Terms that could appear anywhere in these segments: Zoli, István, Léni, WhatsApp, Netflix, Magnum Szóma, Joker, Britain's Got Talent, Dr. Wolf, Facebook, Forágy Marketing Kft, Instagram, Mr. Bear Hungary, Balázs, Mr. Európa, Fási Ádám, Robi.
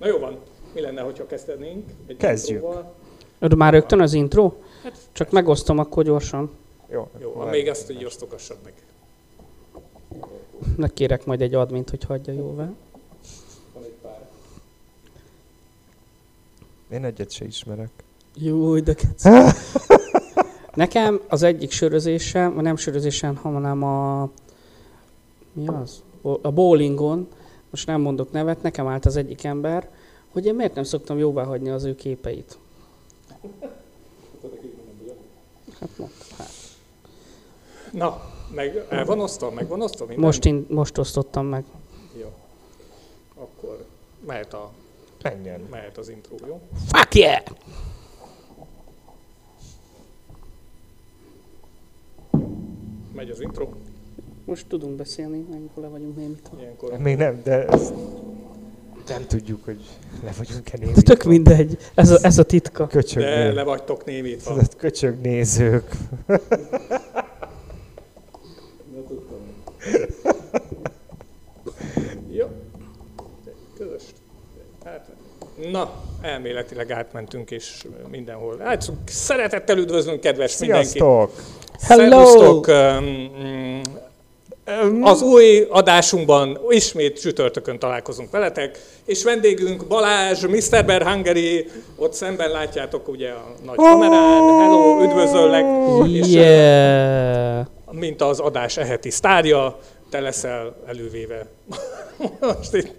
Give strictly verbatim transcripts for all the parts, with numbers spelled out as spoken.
Na jó van, mi lenne, hogyha kezdenénk? Egy kezdjük. Öd már rögtön az intro? Hát, csak persze. Megosztom akkor gyorsan. Jó, jó akkor még ezt így osztogassad meg. Ne kérek majd egy admint, hogy hagyja jóvá. Van egy pár. Én egyet se ismerek. Jó, de kecc. Nekem az egyik sörözésem, nem sörözésem, hanem a... Mi az? A bowlingon, most nem mondok nevet, nekem állt az egyik ember, hogy én miért nem szoktam jóvá hagyni az ő képeit. Hát mondtam, hát. Na, meg el van osztva, meg van osztva minden? Most, én, most osztottam meg. Jó. Akkor mehet a... Menjen. Mehet az intro, jó? Fuck yeah! Megy az intro. Most tudunk beszélni, amikor le vagyunk némitva. Még nem, de ezt nem tudjuk, hogy le vagyunk-e némitva. Tök mindegy, ez a, ez a titka. Köcsög de név. Le vagytok némitva. Ez a köcsög nézők. Na, tudtam. Jó. Közös. Na, elméletileg átmentünk, és mindenhol. Hát, szeretettel üdvözlünk, kedves Sziasztok. Mindenki. Sziasztok! Hello! Az új adásunkban ismét csütörtökön találkozunk veletek, és vendégünk Balázs, miszter Bear Hungary, ott szemben látjátok ugye a nagy kamerán, hello, üdvözöllek, és yeah. Mint az adás eheti sztárja, te leszel elővéve. Most itt.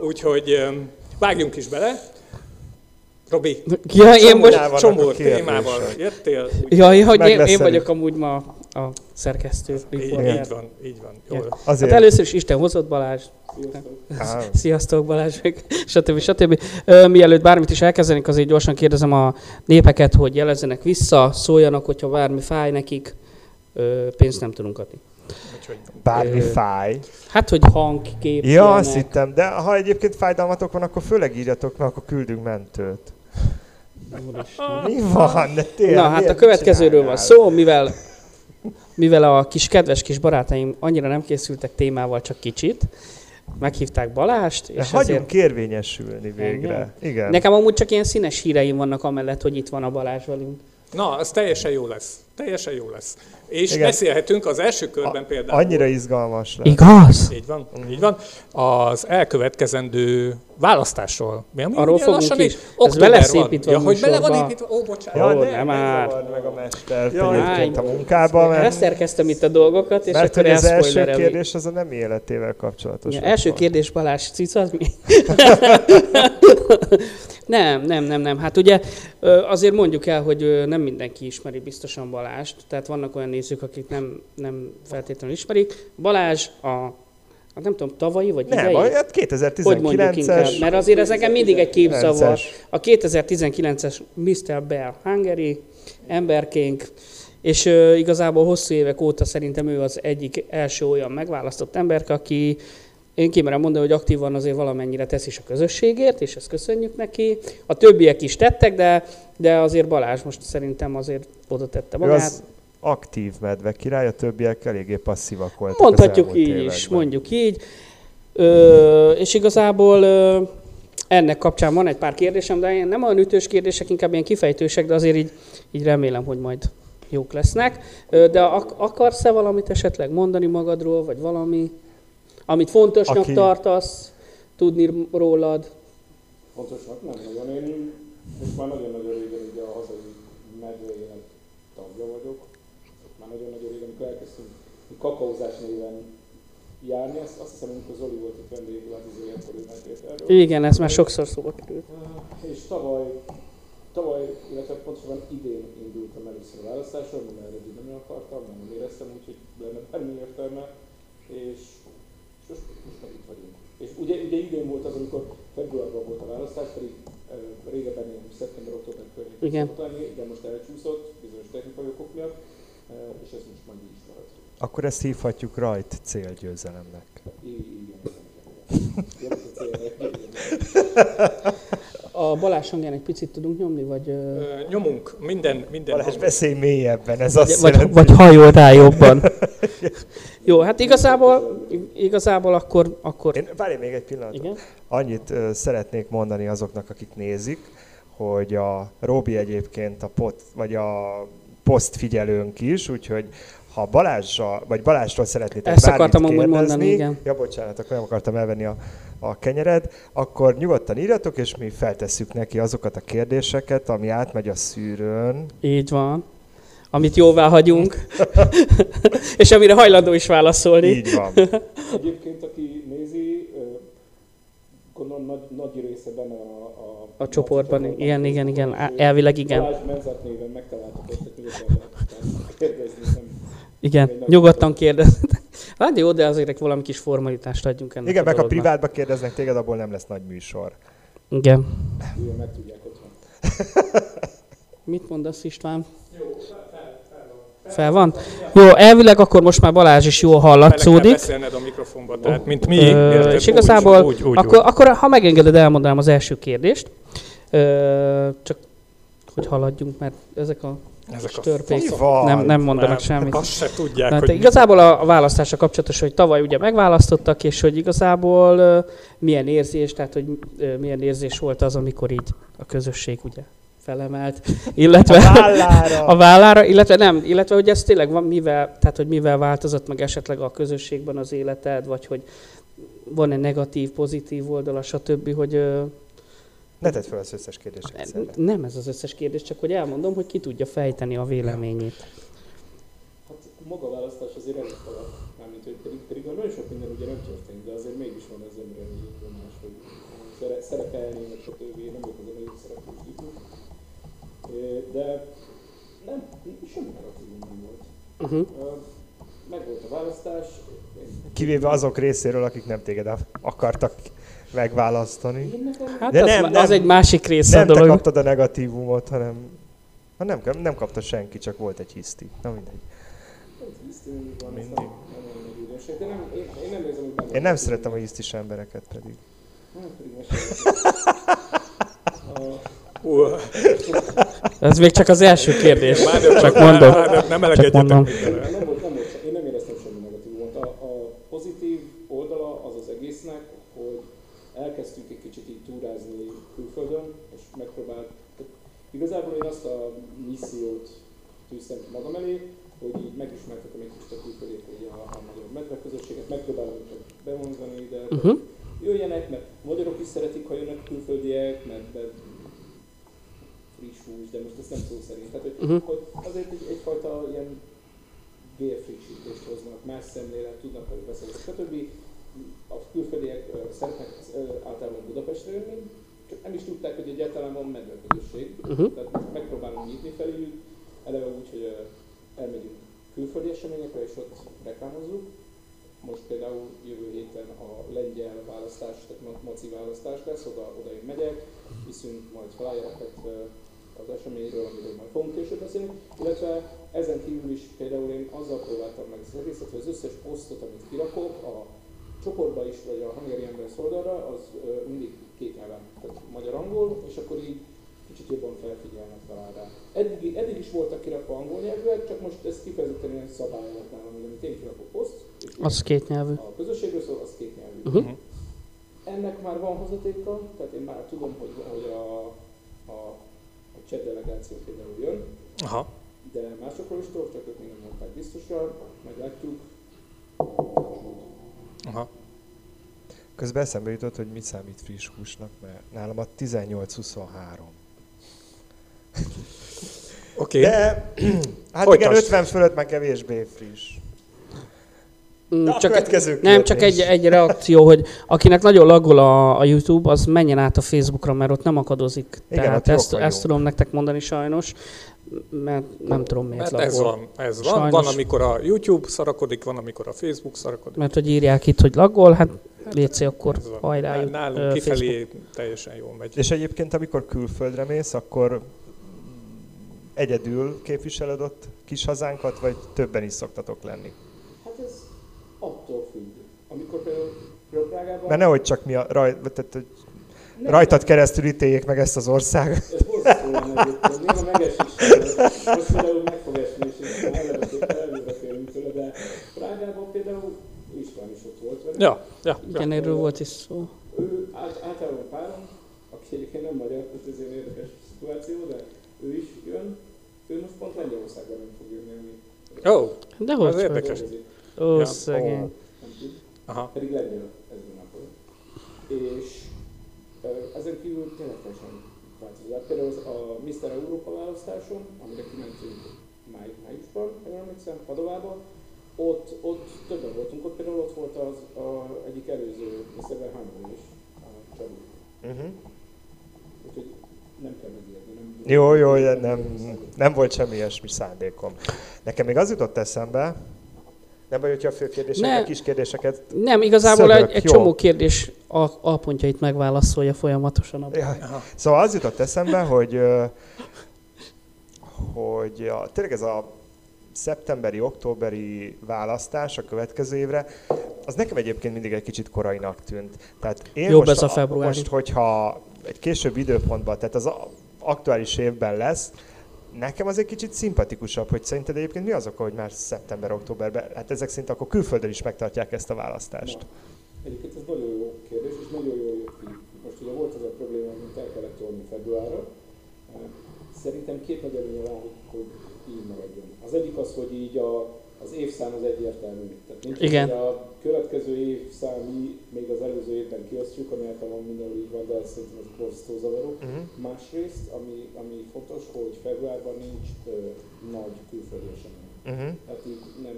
Úgyhogy vágjunk is bele. Robi, ja, én most csomor témával jöttél. Jaj, hogy én, én vagyok amúgy ma a szerkesztő. Így, így van, így van. Jól. Hát először is Isten hozott Balázs. Sziasztok, Sziasztok Balázs, stb. stb. Ö, mielőtt bármit is elkezdenénk, azért gyorsan kérdezem a népeket, hogy jelezzenek vissza, szóljanak, hogyha bármi fáj nekik, ö, pénzt nem tudunk adni. Bármi fáj. Hát, hogy hangkép. Ja, azt hittem, de ha egyébként fájdalmatok van, akkor főleg írjatok, mert akkor küldünk mentőt. Mi van? Tényleg, na, hát a következőről van szó, mivel, mivel a kis kedves kis barátaim annyira nem készültek témával, csak kicsit, meghívták Balást. És hagyjunk ezért... kérvényesülni végre. Engem? Igen. Nekem amúgy csak ilyen színes híreim vannak amellett, hogy itt van a Balázs velünk. Na, az teljesen jó lesz. Teljesen jó lesz. És igen. Beszélhetünk az első körben a, például. Annyira izgalmas lesz. Igaz? Így van, mm. így van. Az elkövetkezendő választásról. Mi, ami arról fogunk is. Ez beleszépítve ja, a hogy bele van építve. Ó, bocsánat. Jó, ja, nem áll. Meg a mester egyébként a munkába. Mert... Elszerkeztem itt a dolgokat, és mert akkor az első kérdés az a nem életével kapcsolatos. Ja, első van. Kérdés, Balázs, cicaz mi? nem, nem, nem, nem. Hát ugye azért mondjuk el, hogy nem mindenki ismeri biztosan Balázs. Balást, tehát vannak olyan nézők, akik nem, nem feltétlenül ismerik. Balázs a, a nem tudom, tavalyi vagy idei? Nem, hát kétezer-tizenkilences. Mert azért ez nekem mindig egy képzavar. A kétezer-tizenkilences miszter Bear Hungary, emberkénk, és uh, igazából hosszú évek óta szerintem ő az egyik első olyan megválasztott emberke, aki én kimerem mondani, hogy aktívan azért valamennyire tesz is a közösségért, és ezt köszönjük neki. A többiek is tettek, de, de azért Balázs most szerintem azért oda tette magát. Az aktív medve király, a többiek eléggé passzívak voltak. Mondhatjuk így években. Is, mondjuk így. Ö, és igazából ö, ennek kapcsán van egy pár kérdésem, de nem olyan ütős kérdések, inkább ilyen kifejtősek, de azért így, így remélem, hogy majd jók lesznek. Ö, de ak- akarsz-e valamit esetleg mondani magadról, vagy valami? Amit fontosnak Aki... tartasz, tudni rólad. Fontosnak nem nagyon. Én most már nagyon-nagyon régen ugye a hazai medvéjének tagja vagyok. Már nagyon-nagyon régen, amikor elkezdtünk kakaózás néven járni, azt, azt hiszem, amikor Zoli volt itt vendégül, hát az ilyenkor ő megkért erről. Igen, ez már sokszor szóba került. És tavaly, tavaly, illetve pontosan idén indultam először a választásra, mert eddig nem akartam, nem éreztem, úgyhogy lenne bármi értelme, és Most, most meg itt vagyunk. És ugye, ugye idén volt az, amikor februárban volt a választás, pedig e, régebben én szeptember-október környékén szoktam, de most elcsúszott bizonyos technikai okok miatt, e, és ez most majd így is marad. Akkor ezt hívhatjuk rajt célgyőzelemnek. Igen, igen, igen. A Balázs hangján egy picit tudunk nyomni, vagy... Ö, nyomunk, minden, minden... Balázs, beszélj mélyebben, ez azt jelenti. Vagy hajolj rá jobban. Jó, hát igazából, igazából akkor... akkor... Én, várj még egy pillanatot. Igen? Annyit uh, szeretnék mondani azoknak, akik nézik, hogy a Robi egyébként a pot, vagy a poszt figyelőnk is, úgyhogy ha Balázsra, vagy Balázsról szeretnétek bármit kérdezni, mondani, igen. Ja, bocsánat, akkor nem akartam elvenni a, a kenyered, akkor nyugodtan írjatok, és mi feltesszük neki azokat a kérdéseket, ami átmegy a szűrőn. Így van. Amit jóvá hagyunk, és amire hajlandó is válaszolni. Így van. Egyébként, aki nézi, gondolom nagy, nagy része benne a, a, a csoportban. A csoportban. Igen, igen, igen, igen, elvileg igen. Balázs Menzát néven megtaláltuk ezt, hogy kérdezni, nem. Igen, nyugodtan kérdeznek. Hát jó, de azért valami kis formalitást adjunk ennek. Igen, meg ha privátba kérdeznek téged, abból nem lesz nagy műsor. Igen. Jó, meg tudják otthon. Mit mondasz, István? Jó, fel, fel van. Fel van? Jó, elvileg akkor most már Balázs is jól hallatszódik. Fel kell beszélned a mikrofonba, tehát mint mi. Ö, és igazából, úgy, úgy, akkor, úgy. akkor ha megengeded, elmondanám az első kérdést. Ö, csak hogy haladjunk, mert ezek a... Ezek a törpék nem, nem mondanak nem, semmit. Azt se tudják, hát, hogy igazából a választásra kapcsolatos, hogy tavaly ugye megválasztottak, és hogy igazából uh, milyen érzés, tehát hogy uh, milyen érzés volt az, amikor így a közösség ugye felemelt, illetve a vállára, a vállára illetve nem, illetve hogy ez tényleg van, mivel, tehát hogy mivel változott meg esetleg a közösségben az életed, vagy hogy van-e negatív, pozitív oldala, stb., hogy... Uh, Ne tedd fel az összes kérdést. Nem ez az összes kérdés, csak hogy elmondom, hogy ki tudja fejteni a véleményét. Hát maga a választás azért elég talán, mármint, hogy pedig, pedig nagyon sok minden ugye nem történt, de azért mégis van ez önrendítvonás, hogy szerepelni, mert a tévé nem volt az előbb szereplődik. De nem, semmi negatívum nem volt. Uh-huh. Meg volt a választás. Kivéve azok részéről, akik nem téged akartak megválasztani. Hát de az, nem, nem, az egy másik része a dolog. Nem te kaptad a negatívumot, hanem ha nem, nem kapta senki, csak volt egy hiszti. Na mindegy. Egy hiszti, van, mindig. Nem, nem, nem, én, én nem érzem, hogy nem Én nem szeretem a hisztis embereket pedig. Nem, pedig Uh. Ez még csak az első kérdés. Én csak mondom. Nem, nem elegedjetek mindenre. Én nem éreztem semmi negatívumot. A, a pozitív oldala az az egésznek, hogy elkezdtük egy kicsit így túrázni külföldön, és megpróbáltuk. Igazából én azt a missziót tűztem magam elé, hogy így megismertetem egy kicsit a külföldét, hogy a, a magyar medveközösséget megpróbálom bemondani, de uh-huh. jöjjenek, mert magyarok is szeretik, ha jönnek külföldiek, mert, mert friss hús, de most ezt nem szó szerint. Tehát, hogy, uh-huh. hogy azért egy, egyfajta ilyen vérfrissítést hoznak, más szemlélet, tudnak velük beszélni, stb. A külföldiek uh, szeretnek uh, általában Budapestre jönni, csak nem is tudták, hogy egyáltalán van medveközösség. Uh-huh. Tehát megpróbálunk nyitni feléjük, eleve úgy, hogy uh, elmegyünk külföldi eseményekre, és ott reklámozzuk. Most például jövő héten a lengyel választás, tehát maci választás lesz, oda, oda én megyek, viszünk majd flyer-eket az eseményről, amiről majd fogunk később beszélni, illetve ezen kívül is például én azzal próbáltam meg az egészet, hogy az összes posztot, amit kirakok, a csoportba is, vagy a Hungary Embers oldalra, az mindig két nyelven, tehát magyar-angol, és akkor így kicsit jobban felfigyelnek talán rá. Eddig, eddig is voltak kirakva angol nyelvűek, csak most ez kifejezetten ilyen szabályoknál, amit én kirakok poszt, az két nyelvű. A közösségről szól, az két nyelvű. Uh-huh. Ennek már van hozatéka, tehát én már tudom, hogy, hogy a, a, a cseh delegáció például jön, aha. de másokról is tudok, csak ők még nem mondták biztosan, meglátjuk. Aha. Közben eszembe jutott, hogy mit számít friss húsnak, mert nálam a tizennyolc huszonhárom. Oké. Okay. De hát Folytasd. Igen, ötven fölött már kevésbé friss. Csak egy, nem, csak egy, egy reakció, hogy akinek nagyon laggol a, a YouTube, az menjen át a Facebookra, mert ott nem akadozik. Igen, tehát ezt, ezt tudom nektek mondani sajnos, mert nem tudom miért laggol. Ez van, ez van. Van, amikor a YouTube szarakodik, van, amikor a Facebook szarakodik. Mert hogy írják itt, hogy laggol, hát létszé, akkor hajrá. Nálunk kifelé Facebook. Teljesen jól megy. És egyébként, amikor külföldre mész, akkor egyedül képviseled ott kis hazánkat, vagy többen is szoktatok lenni? Hát ez attól függ. Amikor például Prágában... Mert nehogy csak mi a raj, tehát, hogy nem, rajtad nem. keresztül ítéljék meg ezt az országot. Ez borzasztó lenne egyébként. Néha megesik. Most például meg fog esni, és én ellenőtől elművetélünk tőle, de István is ott volt vele. Ja, ja. Igen, erről volt is szó. Ő át, általában párom, aki egyébként nem magyar, tehát ezért érdekes szituáció, de ő is jön. Ő most pont Lengyelországban nem fog jönni, ami... Ó, oh, de hogy érdekes. Ó, oh, ja, szegény. Oh, nem tud. Aha. Pedig lengyel ezen napon. És ezen kívül ténylegesen változott. Például az a miszter Európa választáson, amire kimentünk máj, májusban, emlékszem, Padovában, Ott, ott többen voltunk, ott például ott volt az a, egyik előző miszter Bear Hungary is, a Csabó. Uh-huh. Úgyhogy nem kell megérni. Jó, jó, nem, nem, nem volt semmi ilyesmi szándékom. Nekem még az jutott eszembe, nem vagy, hogyha a fő kérdéseket, a kis kérdéseket nem, igazából szögök, egy, egy csomó kérdés a, a pontjait megválaszolja folyamatosan. A ja. Szóval az jutott eszembe, hogy, hogy a, tényleg ez a szeptemberi, októberi választás a következő évre, az nekem egyébként mindig egy kicsit korainak tűnt. Tehát én jobb most, a, a most, hogyha egy később időpontban, tehát az aktuális évben lesz, nekem az egy kicsit szimpatikusabb, hogy szerinted egyébként mi az oka, hogy már szeptember-októberben, hát ezek szerint akkor külföldön is megtartják ezt a választást. Na, egyébként ez nagyon jó kérdés, és nagyon jól jött ki. Most ugye volt az a probléma, amit el kellett tolni februárra. Szerintem két nagy előnye van, hogy így maradjon. Az egyik az, hogy így a, az évszám az egyértelmű. Tehát nincs, igen, hogy a következő évszámi még az előző évben kiosztjuk, amelyet van mindenhol így van, de ez szerintem most borzasztó zavaró. Uh-huh. Másrészt, ami, ami fontos, hogy februárban nincs ö, nagy külföldi esemény. Uh-huh. Tehát így nem...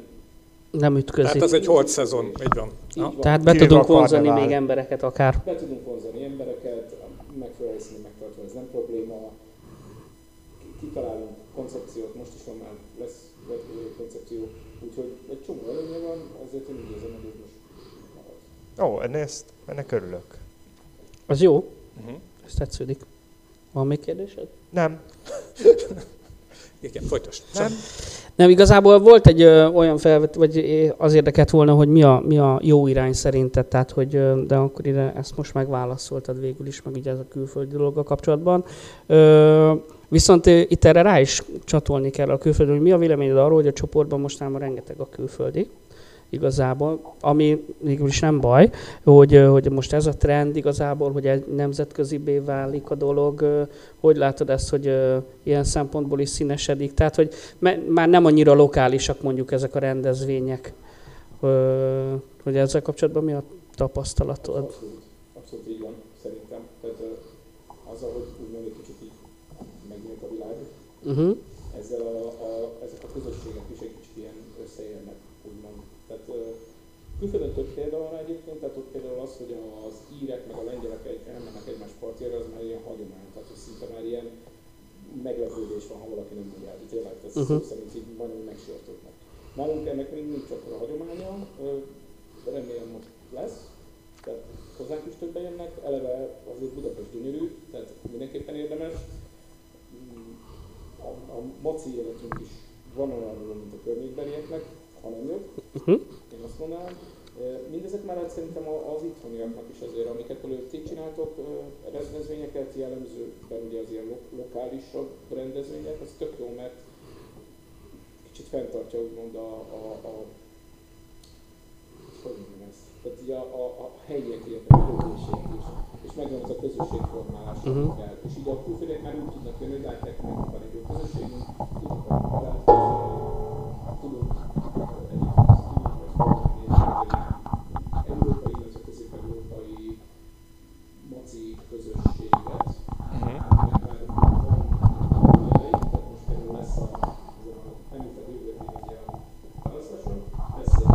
Nem ütközik. Tehát ez egy holt szezon, így van. Így van. Tehát be Kívül tudunk vonzani még embereket akár. Be tudunk vonzani embereket, megfelelő színű megtartva, ez nem probléma. Kitalálunk koncepciót, most is van már, lesz koncepció, úgyhogy egy csomó előnye van, azért én úgy érzem, hogy ez most marad. Ó, ennek, ennek örülök. Az jó, uh-huh. Ez tetsződik. Van még kérdésed? Nem. Igen, folytasd. Nem. Nem, igazából volt egy ö, olyan felvet, vagy az érdekelt volna, hogy mi a, mi a jó irány szerinted, tehát hogy, ö, de akkor ide ezt most megválaszoltad végül is, meg ugye ez a külföldi dologgal kapcsolatban. Ö, Viszont itt erre rá is csatolni kell a külföldön, hogy mi a véleményed arról, hogy a csoportban mostanában rengeteg a külföldi, igazából, ami mégis nem baj, hogy, hogy most ez a trend igazából, hogy egy nemzetközibbé válik a dolog, hogy látod ezt, hogy ilyen szempontból is színesedik, tehát hogy már nem annyira lokálisak mondjuk ezek a rendezvények, hogy ezzel kapcsolatban mi a tapasztalatod? Abszolút, abszolút így van, szerintem. Tehát az, ahogy úgy kicsit így megnyílt a világ, uh-huh. Ezzel a, a, ezek a közösségek is egy kicsit ilyen összeérnek, úgymond. Tehát külföldön több példa van egyébként, tehát ott például az, hogy az írek meg a lengyelek elmennek egymás partjára, az már ilyen hagyomány, tehát hogy szinte már ilyen meglepődés van, ha valaki nem mondja, hogy tényleg tesz uh-huh. Szó szerint így majdnem megsértődnek. Nálunk ennek még nincs akkor a hagyománya, remélem most lesz. Tehát hozzánk is többen jönnek, eleve azért Budapest gyönyörű, tehát mindenképpen érdemes. A, a maci életünk is van olyan, mint a környékbelieknek, ha nem jött, uh-huh. Én azt mondanám. Mindezek mellett szerintem az itthoniaknak is azért, amiket előtt ti csináltok rendezvényeket, jellemzőben ugye az ilyen lokálisabb rendezvények, az tök jó, mert kicsit fenntartja úgymond a, a, a, a hogy mondjam ezt, tehát így a, a, a helyiek életek, a közösség is, és megvan az a közösségformálás, uh-huh. És így a külföldek már úgy tudnak jönni, hogy látják meg, hogy van egy jó közösségünk, tudnak a határt, tudunk egyébként az európai, illetve közép-európai maci közösséget, mert már van a jeleik, tehát most például lesz a, említett jövőt még egy ilyen választáson, lesz egy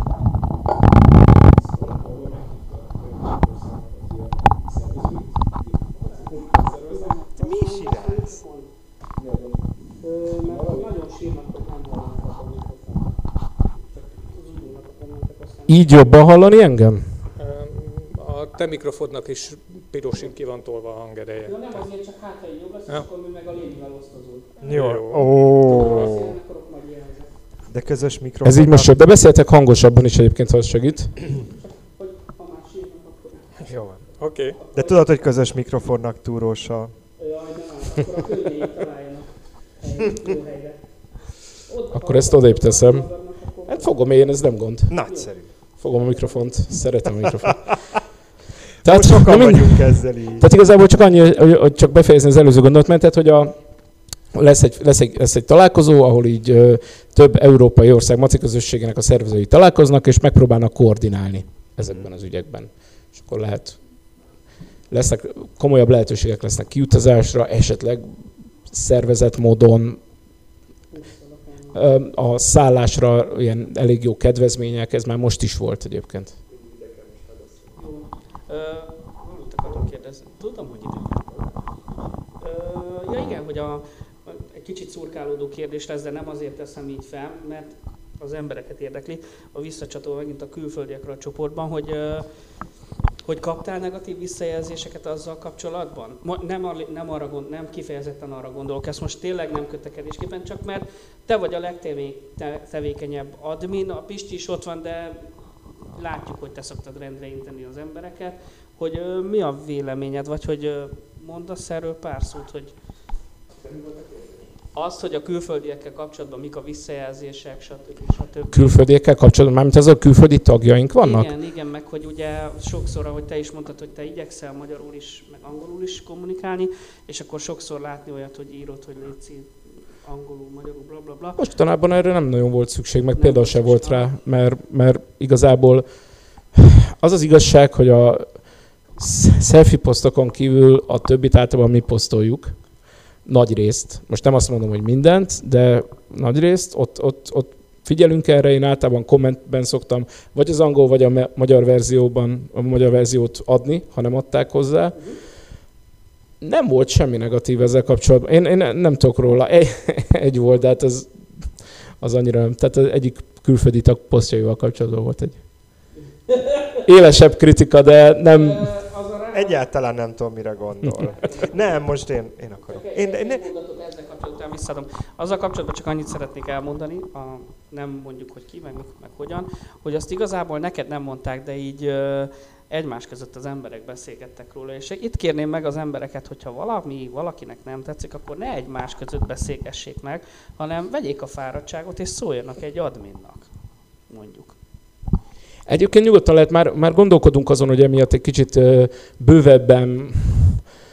így jobban hallani engem? A te mikrofonnak is pirosig ki van tolva a hangereje. Ja, nem azért, csak hátai jobb lesz, ja. Akkor mi meg a Lénivel osztozunk. Jó. Oh. De közös mikrofon. Ez így most jobb, de beszéltek hangosabban is egyébként, ha az segít. Ha már sírnak, akkor... Jó van. Oké. Okay. De tudod, hogy közös mikrofonnak túrósa. Jaj, nem, akkor a környéig találjanak jó helyre. Akkor ezt odébb teszem. Hát fogom én, ez nem gond. Nagyszerű. Fogom a mikrofont, szeretem a mikrofont. Tehát, sokan mind, vagyunk ezzel így. Tehát igazából csak annyi, hogy, hogy csak befejezni az előző gondolatmenetet, hogy a, lesz, egy, lesz, egy, lesz egy találkozó, ahol így ö, több európai ország maci közösségének a szervezői találkoznak, és megpróbálnak koordinálni ezekben az ügyekben. És akkor lehet, lesznek komolyabb lehetőségek, lesznek kiutazásra, esetleg szervezett módon, a szállásra ilyen elég jó kedvezmények, ez már most is volt egyébként. Valamit akartam kérdezni. Tudom, hogy időt. Ja igen, hogy a, egy kicsit szurkálódó kérdés lesz, de nem azért teszem így fel, mert az embereket érdekli. A visszacsatol megint a külföldiekről a csoportban, hogy, hogy kaptál negatív visszajelzéseket azzal kapcsolatban? Nem, arra, nem, arra gond, nem kifejezetten arra gondolok, ezt most tényleg nem köttekedésképpen, csak mert te vagy a legtevékenyebb admin, a Pisti is ott van, de látjuk, hogy te szoktad rendre inteni az embereket, hogy ö, mi a véleményed, vagy hogy ö, mondasz erről pár szót, hogy az, hogy a külföldiekkel kapcsolatban mik a visszajelzések, stb. stb. Külföldiekkel kapcsolatban, mármint azok külföldi tagjaink vannak? Igen, igen, meg hogy ugye sokszor, ahogy te is mondtad, hogy te igyekszel magyarul is, meg angolul is kommunikálni, és akkor sokszor látni olyat, hogy írod, hogy létszik angolul, magyarul, blablabla. Bla, bla. Mostanában erre nem nagyon volt szükség, meg nem például se volt rá, mert, mert igazából az az igazság, hogy a selfie posztokon kívül a többit általában mi posztoljuk, nagy részt. Most nem azt mondom, hogy mindent, de nagy részt, ott, ott, ott figyelünk erre, én általában kommentben szoktam, vagy az angol, vagy a magyar verzióban, a magyar verziót adni, ha nem adták hozzá. Nem volt semmi negatív ezzel kapcsolatban. Én, én nem tudok róla. Egy, egy volt, de hát az, az annyira nem. Tehát az egyik külföldi tag posztjaival kapcsolatban volt egy élesebb kritika, de nem... Egyáltalán nem tudom, mire gondol. Nem, most én, én akarok. Én, én, én, én... Ezzel kapcsolatban visszaadom. Azzal kapcsolatban csak annyit szeretnék elmondani, a, nem mondjuk, hogy ki, meg, meg hogyan, hogy azt igazából neked nem mondták, de így... egymás között az emberek beszélgettek róla, és itt kérném meg az embereket, hogyha valami, valakinek nem tetszik, akkor ne egymás között beszélgessék meg, hanem vegyék a fáradtságot, és szóljanak egy adminnak, mondjuk. Egyébként nyugodtan lehet, már, már gondolkodunk azon, hogy emiatt egy kicsit bővebben,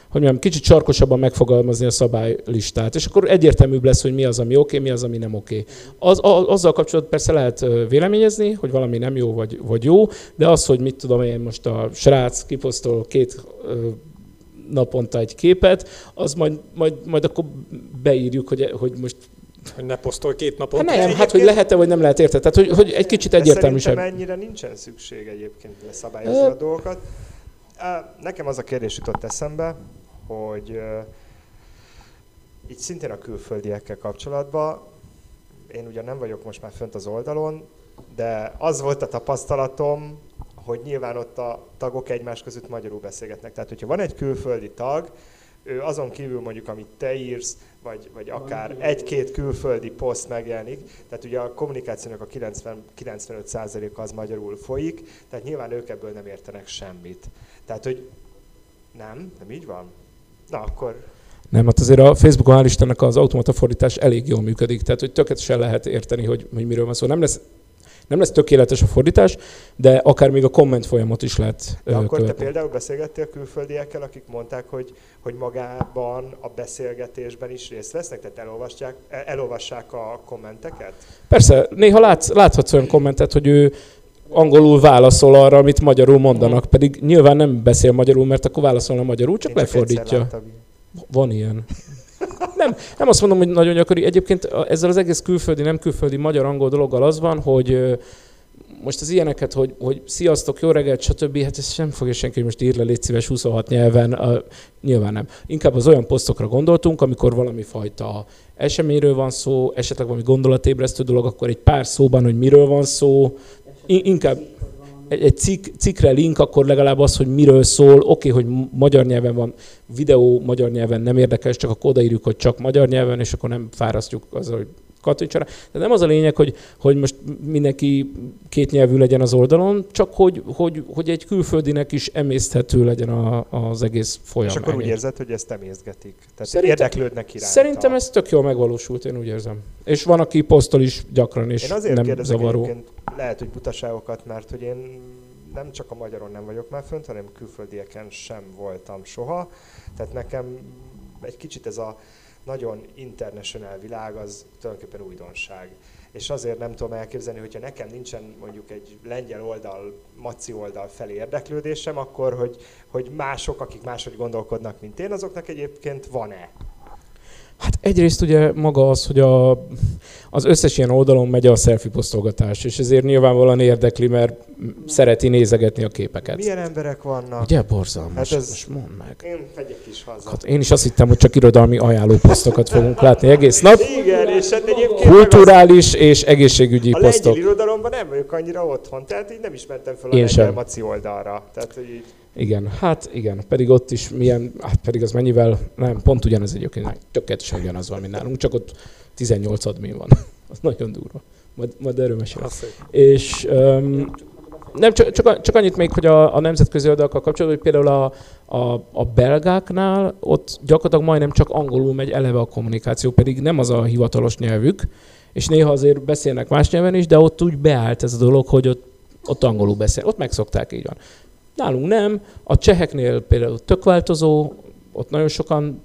hogy mondjam, kicsit sarkosabban megfogalmazni a szabálylistát, és akkor egyértelműbb lesz, hogy mi az, ami oké, mi az, ami nem oké. Az, a, azzal kapcsolatban persze lehet véleményezni, hogy valami nem jó vagy, vagy jó, de az, hogy mit tudom én most a srác kiposztol két naponta egy képet, az majd, majd, majd akkor beírjuk, hogy, hogy most... Hogy ne posztolj két naponta. Hát nem, egyébként... hát hogy lehet-e, vagy nem lehet érte. Tehát, hogy, hogy egy kicsit egyértelműsebb. Szerintem ennyire nincsen szükség egyébként szabályozni a dolgokat. Nekem az a kérdés jutott eszembe, hogy uh, így szintén a külföldiekkel kapcsolatban, én ugyan nem vagyok most már fönt az oldalon, de az volt a tapasztalatom, hogy nyilván ott a tagok egymás között magyarul beszélgetnek. Tehát, hogyha van egy külföldi tag, ő azon kívül mondjuk, amit te írsz, vagy, vagy akár egy-két külföldi poszt megjelenik, tehát ugye a kommunikációnak a kilencven-kilencvenöt százaléka az magyarul folyik, tehát nyilván ők ebből nem értenek semmit. Tehát, hogy nem, nem így van? Na, akkor... Nem, hát azért a Facebookon hál' Istennek az automata fordítás elég jól működik, tehát hogy tökéletesen lehet érteni, hogy, hogy miről van szó. Nem lesz, nem lesz tökéletes a fordítás, de akár még a komment folyamot is lehet követni. Akkor te például beszélgettél külföldiekkel, akik mondták, hogy, hogy magában a beszélgetésben is részt vesznek, tehát elolvassák, elolvassák a kommenteket? Persze, néha látsz, láthatsz olyan kommentet, hogy ő angolul válaszol arra, amit magyarul mondanak, pedig nyilván nem beszél magyarul, mert akkor válaszolna magyarul, csak lefordítja. Van ilyen. Nem, nem azt mondom, hogy nagyon gyakori. Egyébként ezzel az egész külföldi, nem külföldi, magyar-angol dologgal az van, hogy most az ilyeneket, hogy, hogy sziasztok, jó reggelt, stb. Hát ezt sem fogja senki, hogy most ír le, légy szíves, huszonhat nyelven. A, nyilván nem. Inkább az olyan posztokra gondoltunk, amikor valami fajta eseményről van szó, esetleg valami gondolatébresztő dolog, akkor egy pár szóban, hogy miről van szó, inkább egy cikk, cikkre link, akkor legalább az, hogy miről szól, oké, hogy magyar nyelven van, videó magyar nyelven nem érdekes, csak akkor odaírjuk, hogy csak magyar nyelven, és akkor nem fárasztjuk azzal, hogy kattintsanak. De nem az a lényeg, hogy, hogy most mindenki kétnyelvű legyen az oldalon, csak hogy, hogy, hogy egy külföldinek is emészthető legyen a, az egész folyamány. És akkor úgy érzed, hogy ezt emészgetik? Tehát szerintem, érdeklődnek iránta. Szerintem ez tök jól megvalósult, én úgy érzem. És van, aki posztol is gyakran, és nem zavaró. Én azért kérdezek egyébként, lehet, hogy butaságokat, mert hogy én nem csak a magyaron nem vagyok már fönt, hanem külföldieken sem voltam soha. Tehát nekem egy kicsit ez a nagyon international világ, az tulajdonképpen újdonság. És azért nem tudom elképzelni, hogyha nekem nincsen mondjuk egy lengyel oldal, maci oldal felé érdeklődésem, akkor hogy, hogy mások, akik máshogy gondolkodnak, mint én, azoknak egyébként van-e? Hát egyrészt ugye maga az, hogy a, az összes ilyen oldalon megy a selfie posztolgatás, és ezért nyilvánvalóan érdekli, mert szereti nézegetni a képeket. Milyen emberek vannak? Ugye borzalmas, hát ez... most mondd meg. Én fegyek is haza. Hát én is azt hittem, hogy csak irodalmi ajánló posztokat fogunk látni egész nap. Igen, és hát egyébként kulturális és egészségügyi a posztok. A lengyel irodalomban nem vagyok annyira otthon, tehát így nem ismertem fel a lengyel maci oldalra. Tehát, hogy így... Igen, hát igen, pedig ott is milyen, hát pedig az mennyivel, nem, pont ugyanez egyébként, tökéletesen ugyanaz van, mint nálunk, csak ott tizennyolc admin van, az nagyon durva, majd, majd erről mesélek. És um, nem, csak, csak, csak annyit még, hogy a, a nemzetközi oldalakkal kapcsolatban, hogy például a, a, a belgáknál ott gyakorlatilag majdnem csak angolul megy eleve a kommunikáció, pedig nem az a hivatalos nyelvük, és néha azért beszélnek más nyelven is, de ott úgy beállt ez a dolog, hogy ott, ott angolul beszél, ott megszokták, így van. Nálunk nem, a cseheknél például tök változó, ott nagyon sokan...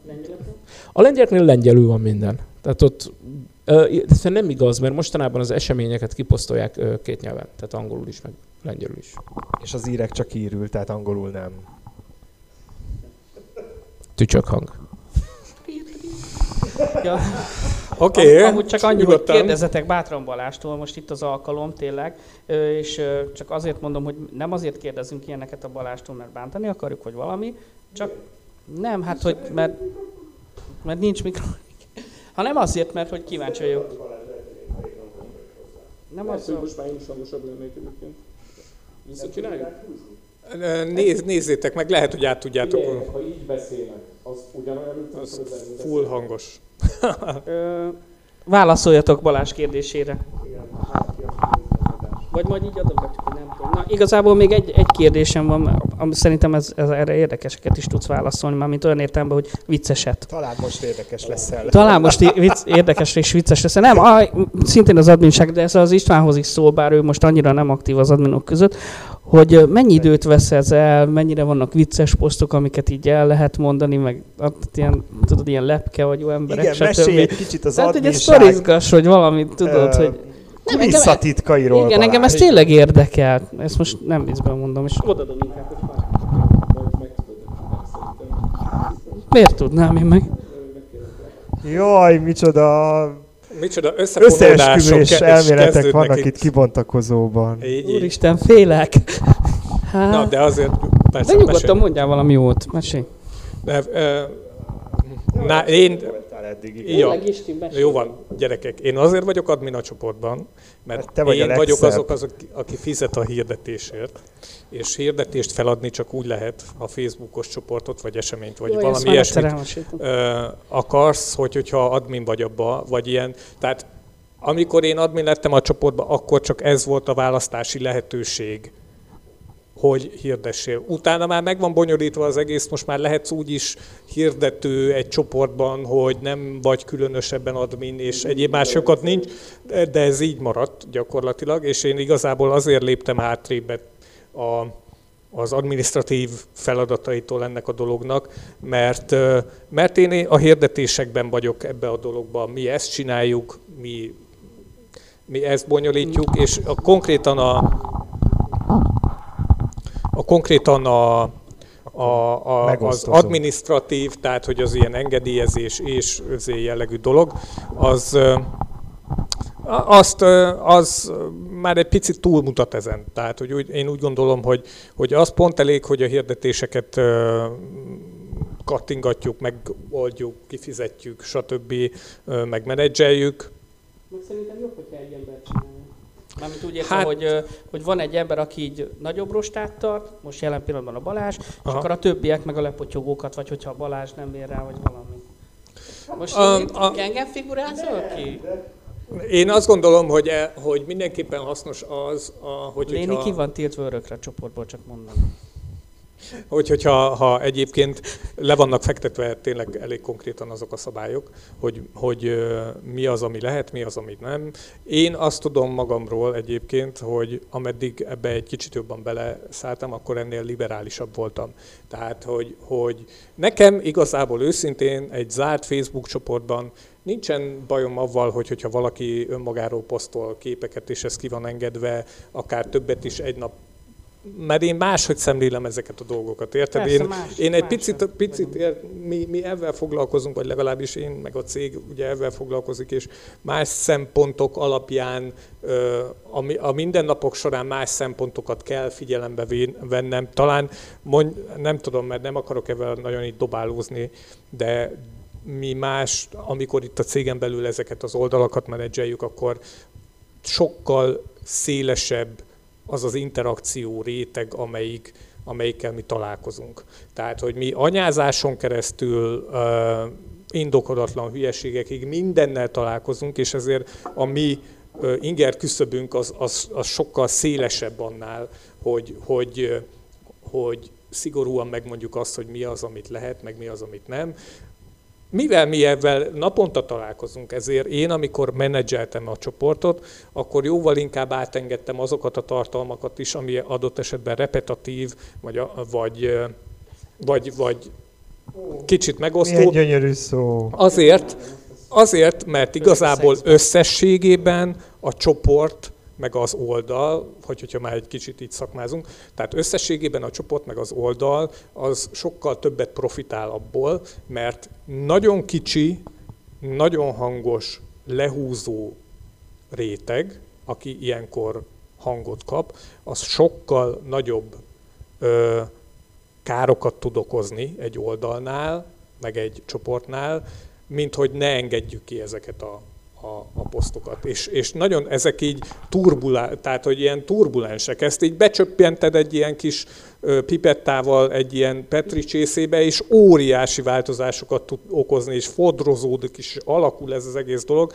A lengyeleknél lengyelül van minden. Tehát ott ez nem igaz, mert mostanában az eseményeket kiposztolják két nyelven, tehát angolul is, meg lengyelül is. És az írek csak írül, tehát angolul nem. Tücsök hang. Ja. Oké, okay. Amúgy csak annyi, hogy kérdezzetek bátran Balástól, most itt az alkalom tényleg, és csak azért mondom, hogy nem azért kérdezünk ilyeneket a Balástól, mert bántani akarjuk, hogy valami, csak nem, hát hogy, mert, mert nincs mikrofonik, hanem azért, mert hogy kíváncsi vagyok. Nem az, hogy most már én is hangosabb lennék egyébként. Visszacsináljuk? Néz, nézzétek meg, lehet, hogy át tudjátok. Figyeljetek, ha így beszélnek, az ugyanolyan, mint az full hangos. Ö, válaszoljatok Balázs kérdésére. Vagy majd így adogatjuk, hogy nem tudom. Na, igazából még egy, egy kérdésem van, ami szerintem ez, ez erre érdekeseket is tudsz válaszolni, már mint olyan értelemben, hogy vicceset. Talán most érdekes leszel. Talán most érdekes és vicces leszel. Nem, a, szintén az adminság, de ez az Istvánhoz is szól, bár ő most annyira nem aktív az adminok között, hogy mennyi időt vesz ez el, mennyire vannak vicces posztok, amiket így el lehet mondani, meg ilyen, tudod, ilyen lepkevagyó emberek. Igen, mesélj egy kicsit az adminság. Tehát, hogy egy sztorizgass, hogy valamit tudod, uh... hogy... Nem, kulisszatitkairól. Igen, Balázs. Engem ez tényleg érdekel. Ezt most nem viccben mondom, és odadom inkább, hogy már meg tudod. Miért tudnám én meg? Jaj, micsoda... Micsoda összeesküvés elméletek vannak itt kibontakozóban. Így, így. Úristen, félek! Há... Na, de azért... Persze, de nyugodtan mondjál valami jót, mesélj. De, uh, na, én... Ja. Jó van, gyerekek, én azért vagyok admin a csoportban, mert te vagy én a vagyok azok, azok, aki fizet a hirdetésért, és hirdetést feladni csak úgy lehet, ha Facebookos csoportot, vagy eseményt, vagy jó, valami ilyesmit akarsz, hogy, hogyha admin vagy abba, vagy ilyen. Tehát amikor én admin lettem a csoportban, akkor csak ez volt a választási lehetőség, hogy hirdessél. Utána már meg van bonyolítva az egész, most már lehetsz úgy is hirdető egy csoportban, hogy nem vagy különösebben admin, és egyéb másokat nincs, de ez így maradt gyakorlatilag, és én igazából azért léptem hátrébb a, az adminisztratív feladataitól ennek a dolognak, mert, mert én a hirdetésekben vagyok ebbe a dologban, mi ezt csináljuk, mi, mi ezt bonyolítjuk, és a, konkrétan a A konkrétan a, a, a, az adminisztratív, tehát hogy az ilyen engedélyezés és özé jellegű dolog, az, azt, az már egy picit túlmutat ezen. Tehát hogy úgy, én úgy gondolom, hogy, hogy az pont elég, hogy a hirdetéseket kattingatjuk, megoldjuk, kifizetjük, stb. Megmenedzseljük. Meg szerintem jobb, hogyha egy ember csinálja. Mármint úgy értem, hát, hogy, hogy van egy ember, aki így nagyobb rostát tart, most jelen pillanatban a Balázs, és aha. Akkor a többiek meg a lepotyogókat, vagy hogyha a Balázs nem ér rá, vagy valami. Most um, a, engem figurázol ki? Én azt gondolom, hogy, e, hogy mindenképpen hasznos az, a, hogy... Léni hogyha... ki van tiltva örökre a csoportból, csak mondom. Hogy, hogyha ha egyébként le vannak fektetve tényleg elég konkrétan azok a szabályok, hogy, hogy mi az, ami lehet, mi az, amit nem. Én azt tudom magamról egyébként, hogy ameddig ebbe egy kicsit jobban beleszálltam, akkor ennél liberálisabb voltam. Tehát, hogy, hogy nekem igazából őszintén egy zárt Facebook csoportban nincsen bajom avval, hogy, hogyha valaki önmagáról posztol képeket, és ez ki van engedve, akár többet is egy nap. Mert én máshogy szemlélem ezeket a dolgokat, érted? Persze, én, más, én egy picit, picit ér, mi, mi ezzel foglalkozunk, vagy legalábbis én, meg a cég ugye ezzel foglalkozik, és más szempontok alapján, a mindennapok során más szempontokat kell figyelembe vennem. Talán, mondj, nem tudom, mert nem akarok ezzel nagyon így dobálózni, de... mi más, amikor itt a cégen belül ezeket az oldalakat menedzseljük, akkor sokkal szélesebb az az interakció réteg, amelyik, amelyikkel mi találkozunk. Tehát, hogy mi anyázáson keresztül uh, indokolatlan hülyeségekig mindennel találkozunk, és ezért a mi uh, inger küszöbünk az, az, az sokkal szélesebb annál, hogy, hogy, hogy szigorúan megmondjuk azt, hogy mi az, amit lehet, meg mi az, amit nem. Mivel mi ezzel naponta találkozunk, ezért én, amikor menedzseltem a csoportot, akkor jóval inkább átengedtem azokat a tartalmakat is, ami adott esetben repetitív, vagy, vagy, vagy, vagy kicsit megosztó. Milyen gyönyörű szó. Azért, azért, mert igazából összességében a csoport, meg az oldal, hogy, hogyha már egy kicsit így szakmázunk, tehát összességében a csoport, meg az oldal, az sokkal többet profitál abból, mert nagyon kicsi, nagyon hangos, lehúzó réteg, aki ilyenkor hangot kap, az sokkal nagyobb ö, károkat tud okozni egy oldalnál, meg egy csoportnál, mint hogy ne engedjük ki ezeket a A, a posztokat. És, és nagyon ezek így turbulá, tehát, hogy ilyen turbulensek. Ezt így becsöppented egy ilyen kis pipettával egy ilyen petri csészébe, és óriási változásokat tud okozni, és fodrozódik, és alakul ez az egész dolog,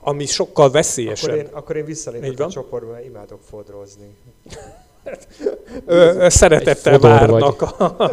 ami sokkal veszélyesebb. Akkor én, akkor én visszalépek a csoportba, mert imádok fodrozni. Szeretettel várnak a,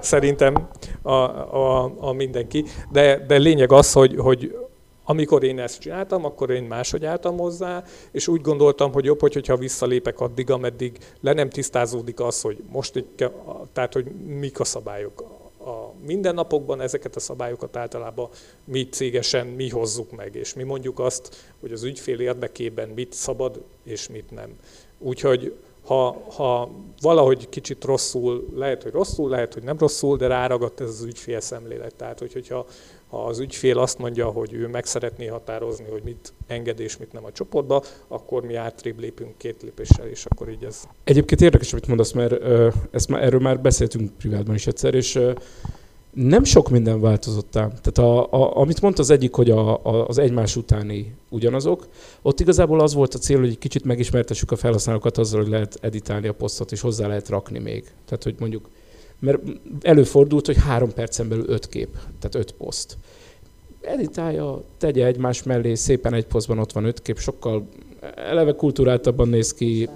szerintem a, a, a mindenki. De, de lényeg az, hogy, hogy amikor én ezt csináltam, akkor én máshogy álltam hozzá, és úgy gondoltam, hogy jobb, hogyha visszalépek addig, ameddig le nem tisztázódik az, hogy most itt, tehát, hogy mik a szabályok. A mindennapokban ezeket a szabályokat általában mi cégesen mi hozzuk meg, és mi mondjuk azt, hogy az ügyfél érdekében mit szabad, és mit nem. Úgyhogy ha, ha valahogy kicsit rosszul, lehet, hogy rosszul, lehet, hogy nem rosszul, de ráragadt ez az ügyfél szemlélet. Tehát, hogy, hogyha ha az ügyfél azt mondja, hogy ő meg szeretné határozni, hogy mit enged és mit nem a csoportba, akkor mi átrébb lépünk két lépéssel, és akkor így ez. Egyébként érdekes, amit mondasz, mert ezt már, erről már beszéltünk privátban is egyszer, és nem sok minden változott ám. Tehát a, a, amit mondta az egyik, hogy a, a, az egymás utáni ugyanazok, ott igazából az volt a cél, hogy egy kicsit megismertessük a felhasználókat azzal, hogy lehet editálni a posztot, és hozzá lehet rakni még. Tehát, hogy mondjuk mert előfordult, hogy három percen belül öt kép, tehát öt poszt. Editálja, tegye egymás mellé, szépen egy posztban ott van öt kép, sokkal eleve kulturáltabban néz ki,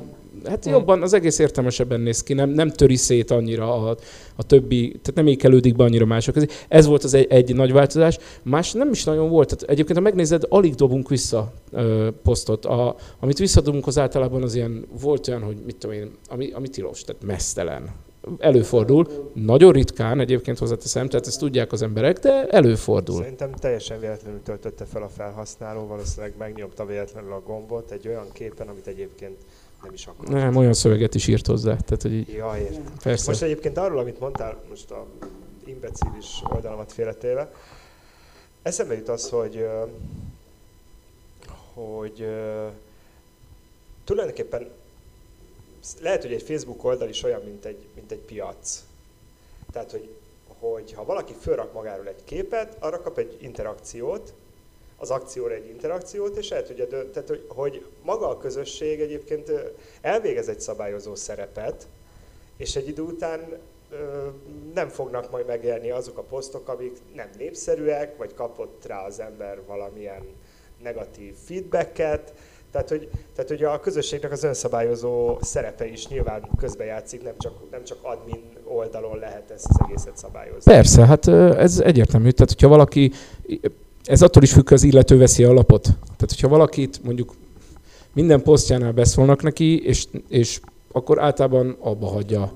hát jobban, az egész értelmesebben néz ki, nem, nem töri szét annyira a, a többi, tehát nem ékelődik be annyira mások közé. Ez volt az egy, egy nagy változás, más nem is nagyon volt. Tehát egyébként, ha megnézed, alig dobunk vissza ö, posztot. A, amit visszadobunk, az általában az ilyen, volt olyan, hogy mit tudom én, ami, ami tilos, tehát meztelen. Előfordul, nagyon ritkán egyébként hozzáteszem, tehát ezt tudják az emberek, de előfordul. Szerintem teljesen véletlenül töltötte fel a felhasználó, valószínűleg megnyomta véletlenül a gombot egy olyan képen, amit egyébként nem is akart. Nem, olyan szöveget is írt hozzá. Tehát, hogy így... Ja, értem. Persze. Most egyébként arról, amit mondtál, most a imbecilis oldalamat félretéve, eszembe jut az, hogy, hogy tulajdonképpen lehet, hogy egy Facebook oldal is olyan, mint egy, mint egy piac. Tehát, hogy, hogy ha valaki fölrak magáról egy képet, arra kap egy interakciót, az akcióra egy interakciót, és el tudja dönteni, tehát, hogy, hogy maga a közösség egyébként elvégez egy szabályozó szerepet, és egy idő után ö, nem fognak majd megélni azok a posztok, amik nem népszerűek, vagy kapott rá az ember valamilyen negatív feedbacket, tehát hogy, tehát hogy a közösségnek az önszabályozó szerepe is nyilván közbejátszik, nem csak, nem csak admin oldalon lehet ezt az egészet szabályozni. Persze, hát ez egyértelmű, tehát hogyha valaki, ez attól is függ, az illető veszi a lapot. Tehát hogyha valakit mondjuk minden posztjánál beszólnak neki, és, és akkor általában abba hagyja.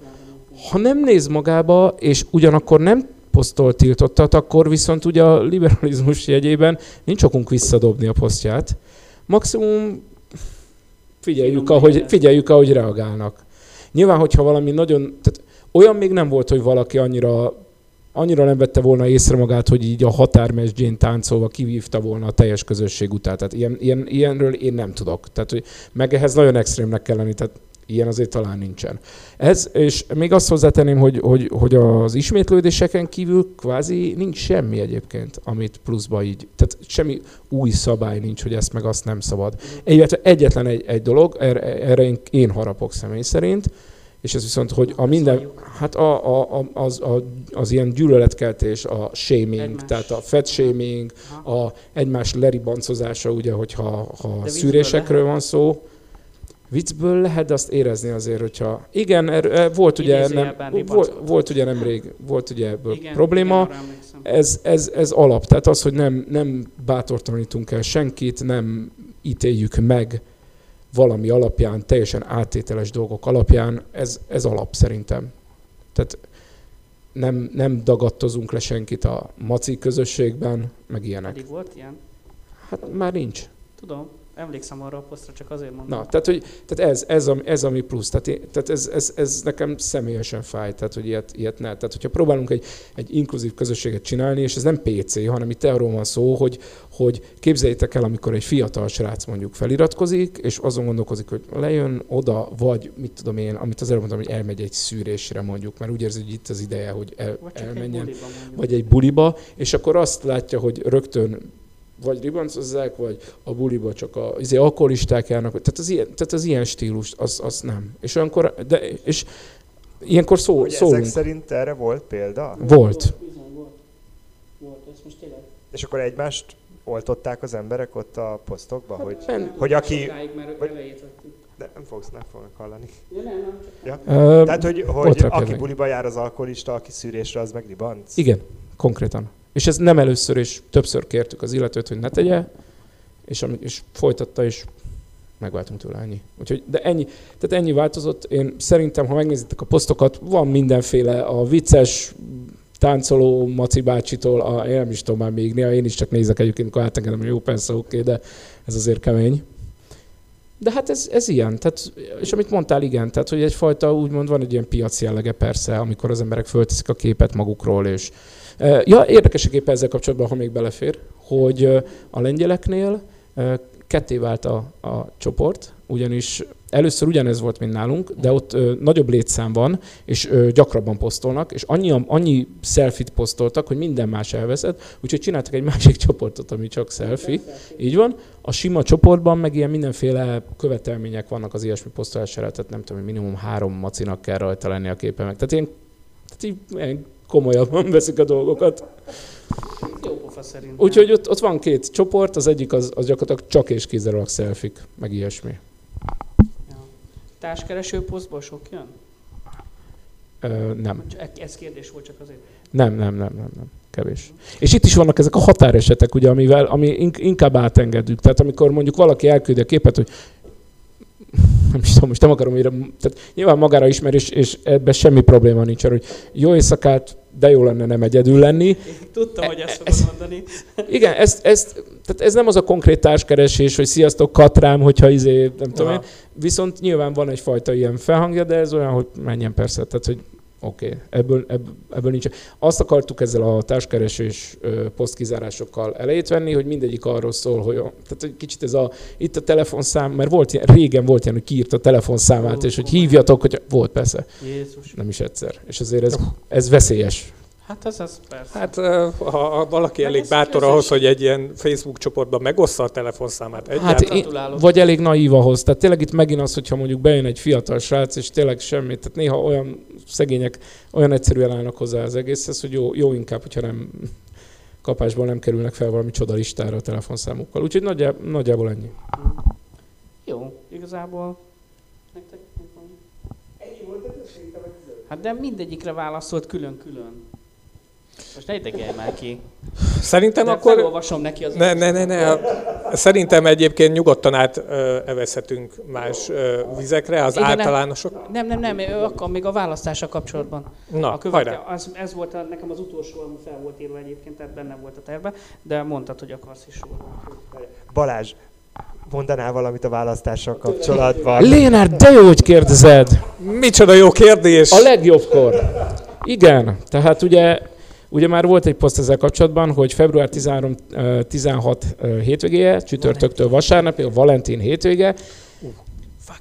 Ha nem néz magába, és ugyanakkor nem posztol tiltottat, akkor viszont ugye a liberalizmus jegyében nincs okunk visszadobni a posztját. Maximum figyeljük, ahogy, figyeljük, ahogy reagálnak. Nyilván, hogyha valami nagyon... Tehát olyan még nem volt, hogy valaki annyira, annyira nem vette volna észre magát, hogy így a határmesdjén táncolva kivívta volna a teljes közösség után. Tehát ilyen, ilyen, ilyenről én nem tudok. Tehát, hogy meg ehhez nagyon extrémnek kell lenni. Tehát ilyen azért talán nincsen. Ez, és még azt hozzátenném, hogy, hogy, hogy az ismétlődéseken kívül kvázi nincs semmi egyébként, amit pluszba így, tehát semmi új szabály nincs, hogy ezt meg azt nem szabad. Egyébként egyetlen egy, egy dolog, erre, erre én, én harapok személy szerint, és ez viszont, hogy a minden, hát a, a, a, az, a, az ilyen gyűlöletkeltés, a shaming, egymás. Tehát a fat shaming, a egymás leribancozása, ugye, hogyha ha szűrésekről van szó, viccből lehet azt érezni azért, hogyha... Igen, er, volt, ugye nem, volt, volt ugye nemrég volt ugye ebből igen, probléma. Igen, ez, ez, ez alap. Tehát az, hogy nem, nem bátortalanítunk el senkit, nem ítéljük meg valami alapján, teljesen áttételes dolgok alapján, ez, ez alap szerintem. Tehát nem, nem dagadtozunk le senkit a maci közösségben, meg ilyenek. Eddig volt ilyen? Hát már nincs. Tudom. Emlékszem arra a posztra, csak azért mondom. Na, tehát, hogy, tehát ez, ez, ez ami plusz. Tehát, én, tehát ez, ez, ez nekem személyesen fáj, tehát, hogy ilyet, ilyet ne. Tehát, hogyha próbálunk egy, egy inkluzív közösséget csinálni, és ez nem pé cé, hanem itt arról van szó, hogy, hogy képzeljétek el, amikor egy fiatal srác mondjuk feliratkozik, és azon gondolkozik, hogy lejön oda, vagy mit tudom én, amit azért mondtam, hogy elmegy egy szűrésre mondjuk, mert úgy érzi, hogy itt az ideje, hogy el, vagy elmenjen, egy vagy egy buliba, és akkor azt látja, hogy rögtön vagy ribancozzák, vagy a buliba csak a, azért alkoholisták járnak. Tehát az ilyen, tehát az ilyen stílus, az, az nem. És olyankor, de, és ilyenkor szó, szólunk. Ezek szerint erre volt példa? Volt. Volt, bizony, volt. Volt, ez most tényleg. És akkor egymást oltották az emberek ott a posztokba, hát, hogy, nem, hogy aki... Sokáig, mert vagy, elejét vettük. De nem fogsz, nem fognak hallani. Ja, nem, nem. Ja. Ö, Tehát, hogy, hogy aki buliba jár az alkoholista, aki szűrésre, az meg ribanc. Igen, konkrétan. És ez nem először, és többször kértük az illetőt, hogy ne tegye, és, és folytatta, és megváltunk tőle ennyi. Úgyhogy, de ennyi, tehát ennyi változott. Én szerintem, ha megnézitek a posztokat, van mindenféle a vicces táncoló Maci bácsitól, a, én nem is tudom már még néha, én is csak nézek egyébként, amikor átengedem, hogy jó, persze, oké, de ez azért kemény. De hát ez, ez ilyen, tehát, és amit mondtál, igen, tehát hogy egyfajta, úgymond van egy ilyen piaci jellege persze, amikor az emberek fölteszik a képet magukról, és ja, érdekes a kép ezzel kapcsolatban, ha még belefér, hogy a lengyeleknél ketté vált a, a csoport, ugyanis először ugyanez volt, mint nálunk, de ott ö, nagyobb létszám van, és ö, gyakrabban posztolnak, és annyi, annyi selfit posztoltak, hogy minden más elveszett, úgyhogy csináltak egy másik csoportot, ami csak selfie. Így van. A sima csoportban meg ilyen mindenféle követelmények vannak az ilyesmi posztolására, tehát nem tudom, minimum három macinak kell rajta lenni a képen meg. Tehát én, tehát én komolyabban veszik a dolgokat. Úgyhogy ott, ott van két csoport, az egyik az, az gyakorlatilag csak és kizárólag selfie, meg ilyesmi. Ja. Társkereső posztból sok jön? Ö, nem. Ez kérdés volt csak azért. Nem, nem, nem, nem, nem. Kevés. És itt is vannak ezek a határesetek, ugye, amivel, ami inkább átengedjük. Tehát amikor mondjuk valaki elküldi a képet, hogy nem is tudom, most nem akarom, tehát nyilván magára ismer, és, és ebben semmi probléma nincs arra, hogy jó éjszakát, de jó lenne nem egyedül lenni. Én tudtam, e, hogy ezt fogod mondani. Igen, ezt, ezt, tehát ez nem az a konkrét társkeresés, hogy sziasztok, katrám, hogyha izé, nem ja. tudom én. Viszont nyilván van egyfajta ilyen felhangja, de ez olyan, hogy menjen persze, tehát hogy oké, okay, ebből, ebből, ebből nincs. Azt akartuk ezzel a társkeresés posztkizárásokkal elejét venni, hogy mindegyik arról szól, hogy a, tehát kicsit ez a, itt a telefonszám, mert volt ilyen, régen volt ilyen, hogy kiírt a telefonszámát, és hogy hívjatok, hogy volt persze. Jézus. Nem is egyszer. És azért ez, ez veszélyes. Hát az az persze. Hát ha valaki elég bátor ahhoz, hogy egy ilyen Facebook csoportban megossza a telefonszámát egyáltalán. Hát vagy elég naív ahhoz. Tehát tényleg itt megint az, hogyha mondjuk bejön egy fiatal srác, és tényleg semmit. Tehát néha olyan szegények, olyan egyszerűen állnak hozzá az egészhez, hogy jó, jó inkább, hogyha nem, kapásban nem kerülnek fel valami csodalistára a telefonszámukkal. Úgyhogy nagyjából, nagyjából ennyi. Jó, igazából nektek nem van. Ennyi volt, de szerintem meg tizenöt. Hát de mindegyikre válaszolt külön-külön. Most ne idegelj már ki. Szerintem de akkor... Felolvasom neki az... Ne, ne, ne, ne. Szerintem egyébként nyugodtan átevezhetünk más ö, vizekre, az igen, általánosok. Nem, nem, nem, nem, akkor még a választása kapcsolatban. Na, hajrá. Az, ez volt a, nekem az utolsó, ami fel volt írva egyébként, tehát benne volt a tervben, de mondtad, hogy akarsz is róla. Balázs, mondanál valamit a választással kapcsolatban? Lénár, de jó, hogy kérdezed! Micsoda jó kérdés! A legjobbkor! Igen, tehát ugye... Ugye már volt egy poszt ezzel kapcsolatban, hogy február tizenhárom tizenhat hétvégéje, csütörtöktől vasárnapig, a Valentin hétvége,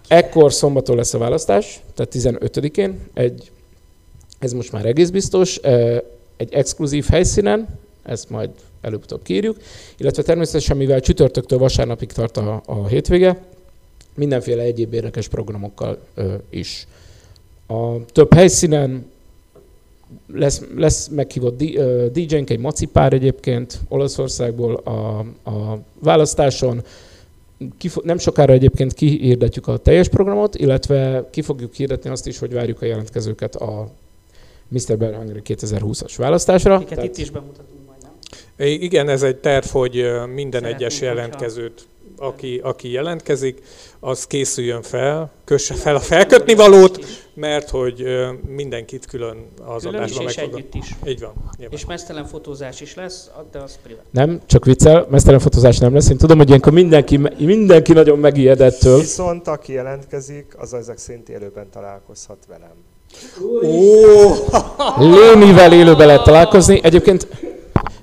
ekkor szombaton lesz a választás, tehát tizenötödikén, egy, ez most már egész biztos, egy exkluzív helyszínen, ezt majd előbb-utóbb kiírjuk, illetve természetesen, mivel csütörtöktől vasárnapig tart a, a hétvége, mindenféle egyéb érdekes programokkal is. A több helyszínen Lesz, lesz meghívott dé jénk, egy macipár egyébként Olaszországból a, a választáson. Kifo- nem sokára egyébként kihirdetjük a teljes programot, illetve ki fogjuk hirdetni azt is, hogy várjuk a jelentkezőket a miszter Bear Hungary kétezer-húszas választásra. Akiket tehát... itt is bemutatunk majdnem. Igen, ez egy terv, hogy minden Szeretném, egyes jelentkezőt, hogyha... aki, aki jelentkezik, az készüljön fel, kösse fel a felkötni valót, mert hogy mindenkit külön az külön adásban is, és együtt is. Így van. Nyilván. És meztelen fotózás is lesz, de az privát. Nem, csak viccel, meztelen fotózás nem lesz. Én tudom, hogy ilyenkor mindenki, mindenki nagyon megijedettől. Viszont aki jelentkezik, az ezek szerint élőben találkozhat velem. Oh! Lénivel élőben lehet találkozni. Egyébként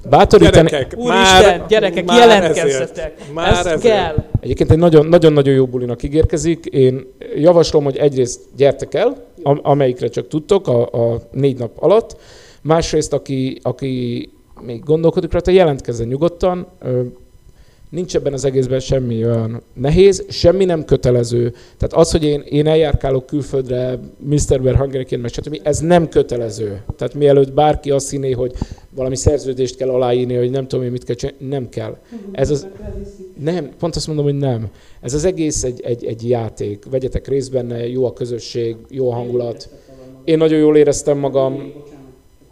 bátorítani... Gyerekek, már, Isten, gyerekek, már jelentkezzetek! Már ezt ezért. Kell! Egyébként egy nagyon-nagyon jó bulinak ígérkezik. Én javaslom, hogy egyrészt gyertek el, amelyikre csak tudtok a, a négy nap alatt. Másrészt, aki, aki még gondolkodik rá, jelentkezzen nyugodtan. Nincs ebben az egészben semmi olyan nehéz, semmi nem kötelező. Tehát az, hogy én, én eljárkálok külföldre miszter Bear Hungary-ként, meg stb., ez nem kötelező. Tehát mielőtt bárki azt hinné, hogy valami szerződést kell aláírni, hogy nem tudom én mit kell csinálni, nem kell. Ez az, nem, pont azt mondom, hogy nem. Ez az egész egy, egy, egy játék. Vegyetek részt benne, jó a közösség, jó a hangulat. Én nagyon jól éreztem magam.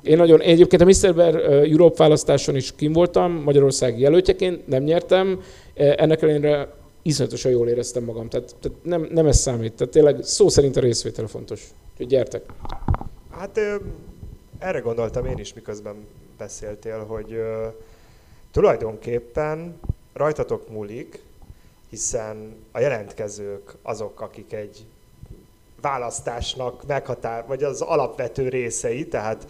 Én nagyon, én egyébként a miszter Bear Europe választáson is kim voltam, Magyarország jelöltjeként, nem nyertem. Ennek ellenére iszonyatosan jól éreztem magam, tehát, tehát nem, nem ez számít. Tehát tényleg szó szerint a részvétel fontos. Úgyhogy gyertek. Hát erre gondoltam én is, miközben beszéltél, hogy tulajdonképpen rajtatok múlik, hiszen a jelentkezők azok, akik egy választásnak meghatár, vagy az alapvető részei, tehát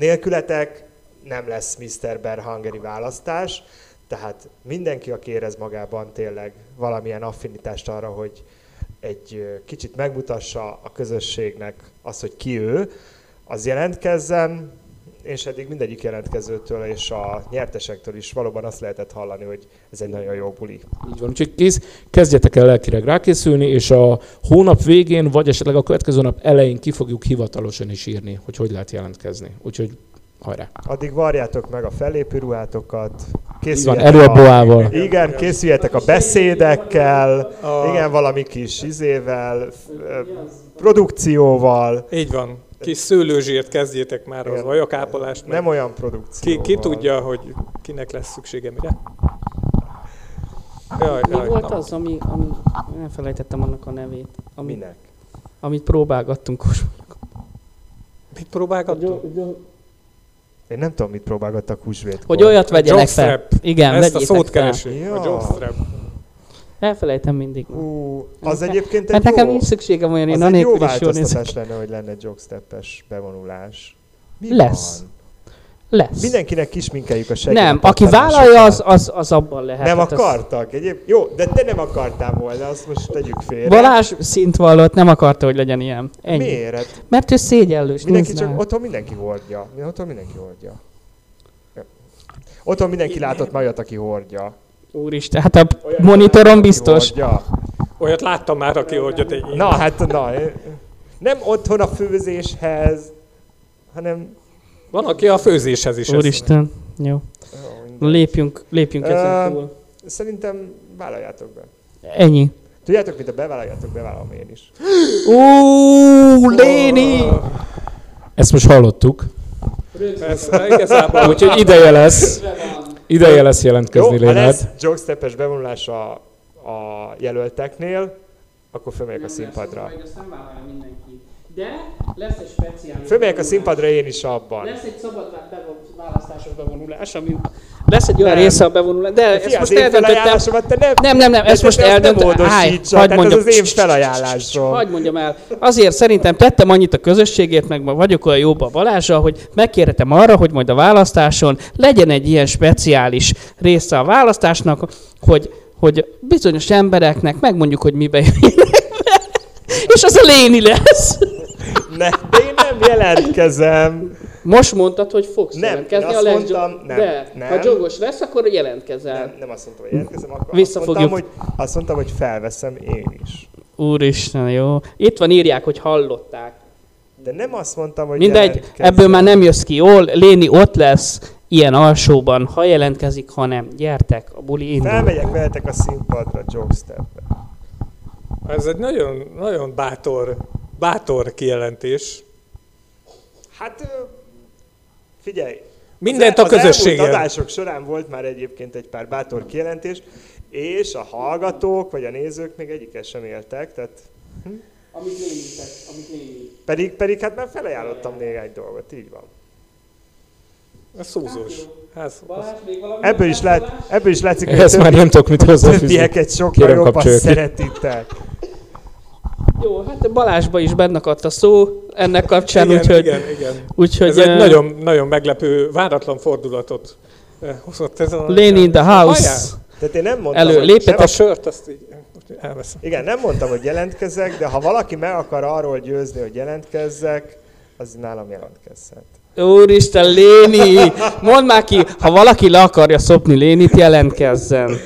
nélkületek nem lesz miszter Bear Hungary választás, tehát mindenki, aki érez magában tényleg valamilyen affinitást arra, hogy egy kicsit megmutassa a közösségnek azt, hogy ki ő, az jelentkezzen, és eddig mindegyik jelentkezőtől és a nyertesektől is valóban azt lehetett hallani, hogy ez egy nagyon jó buli. Így van, úgyhogy kész, kezdjetek el lelkileg rákészülni, és a hónap végén, vagy esetleg a következő nap elején ki fogjuk hivatalosan is írni, hogy hogy lehet jelentkezni. Úgyhogy hajrá! Addig varjátok meg a fellépő ruhátokat, készüljetek van, a... boával. Igen, készüljetek a beszédekkel, a... igen, valami kis izével, produkcióval. Így van. Kis szőlőzsért kezdjétek már az vajakápolást. Nem olyan produkció. Ki, ki tudja, hogy kinek lesz szüksége mire? Jaj, Mi jaj, volt na. az, ami, ami... Nem felejtettem annak a nevét. Ami, Minek? Amit próbálgattunk. Mit próbálgattunk? Hogy, hogy, Én nem tudom, mit próbálgattak húsvétkor. Hogy olyat vegyenek fel. Igen, ezt a szót keresünk. Ja. A jobstrap. Elfelejtem mindig. Ú, az Én egyébként egy jó... nekem nincs szükségem olyan, én anélkül is jól nézek. Az egy jó változtatás lenne, hogy lenne jogsteppes bevonulás. Mi lesz. Van? Lesz. Mindenkinek kisminkeljük a segélyt. Nem, aki vállalja, az, az, az abban lehet. Nem hát akartak. Az... Egyéb... Jó, de te nem akartál volna, azt most tegyük félre. Balázs szint vallott, nem akarta, hogy legyen ilyen. Ennyi. Miért? Mert ő szégyellős. Mindenki csak otthon mindenki hordja. Otthon mindenki hordja. Otthon mindenki látott már olyat, aki hordja. Úristen, hát a olyat monitoron biztos. Hordja. Olyat láttam már, aki hordja tényleg. Na, hát na. Nem otthon a főzéshez, hanem... Van, aki a főzéshez is. Úristen. Jó. Jó, lépjünk, lépjünk ezen túl. Szerintem vállaljátok be. Ennyi. Tudjátok, mint a bevállaljátok, bevállalom én is. Ó, Léni! Ezt most hallottuk. Persze, igazából. Úgyhogy ideje lesz. Ideje lesz jelentkezni, Léned. Jó, ha lesz jogstepes bevonulás a, a jelölteknél, akkor fölmegyek a színpadra. Lesz, nem vállalja mindenki. De lesz egy speciális... Fölmegyek a színpadra én is abban. Lesz egy szabad választásos bevonulás, ami... Lesz egy olyan nem. része a bevonulás, de, de ezt most eldöntöttem. Nem, nem, nem, nem ezt most eldöntöttem. Állj, hagyd mondjam. Ez az én felajánlásom. Hagyd mondjam el. Azért szerintem tettem annyit a közösségért, meg vagyok olyan jóba a Balázsra, hogy megkérhetem arra, hogy majd a választáson legyen egy ilyen speciális része a választásnak, hogy, hogy bizonyos embereknek megmondjuk, hogy mibe jöjjenek be, és az a Léni lesz. Ne, de én nem jelentkezem. Most mondtad, hogy fogsz nem, jelentkezni. Nem, azt mondtam, leg... nem, de, nem. Ha jogos lesz, akkor jelentkezel. Nem, nem azt mondtam, hogy jelentkezem, akkor azt mondtam, hogy, azt mondtam, hogy felveszem én is. Úristen, jó. Itt van, írják, hogy hallották. De nem azt mondtam, hogy mindegy, jelentkezem. Ebből már nem jössz ki jól. Léni ott lesz, ilyen alsóban, ha jelentkezik, ha nem. Gyertek, a buli indul. Felmegyek veletek a színpadra, jogstepbe. Ez egy nagyon, nagyon bátor, bátor kijelentés. Hát... Figyelj, mindent a közösségen. Az elmúlt adások során volt már egyébként egy pár bátor kijelentés, és a hallgatók vagy a nézők még egyikkel sem éltek, tehát... Hm? Amit lényítek, amit lényít. Pedig, pedig hát már felajánlottam néhány dolgot, így van. Ez szúzós. Ez, Balázs, ebből, is lát, ebből is látszik, hogy ezt már nem tudok mit hozzáfűzni. Többieket sokkal jobban szeretitek. Jó, hát Balázsba is bennakadt a szó ennek kapcsán, igen, úgyhogy... Igen, igen. Úgyhogy, ez egy uh, nagyon, nagyon meglepő, váratlan fordulatot hozott ez a... Léni in the house. Tehát én nem mondtam, elő, hogy... A sört, azt így elveszem. Igen, nem mondtam, hogy jelentkezzek, de ha valaki meg akar arról győzni, hogy jelentkezzek, az nálam jelentkezhet. Úristen, Léni! Mondd már ki, ha valaki le akarja szopni Lénit, jelentkezzen.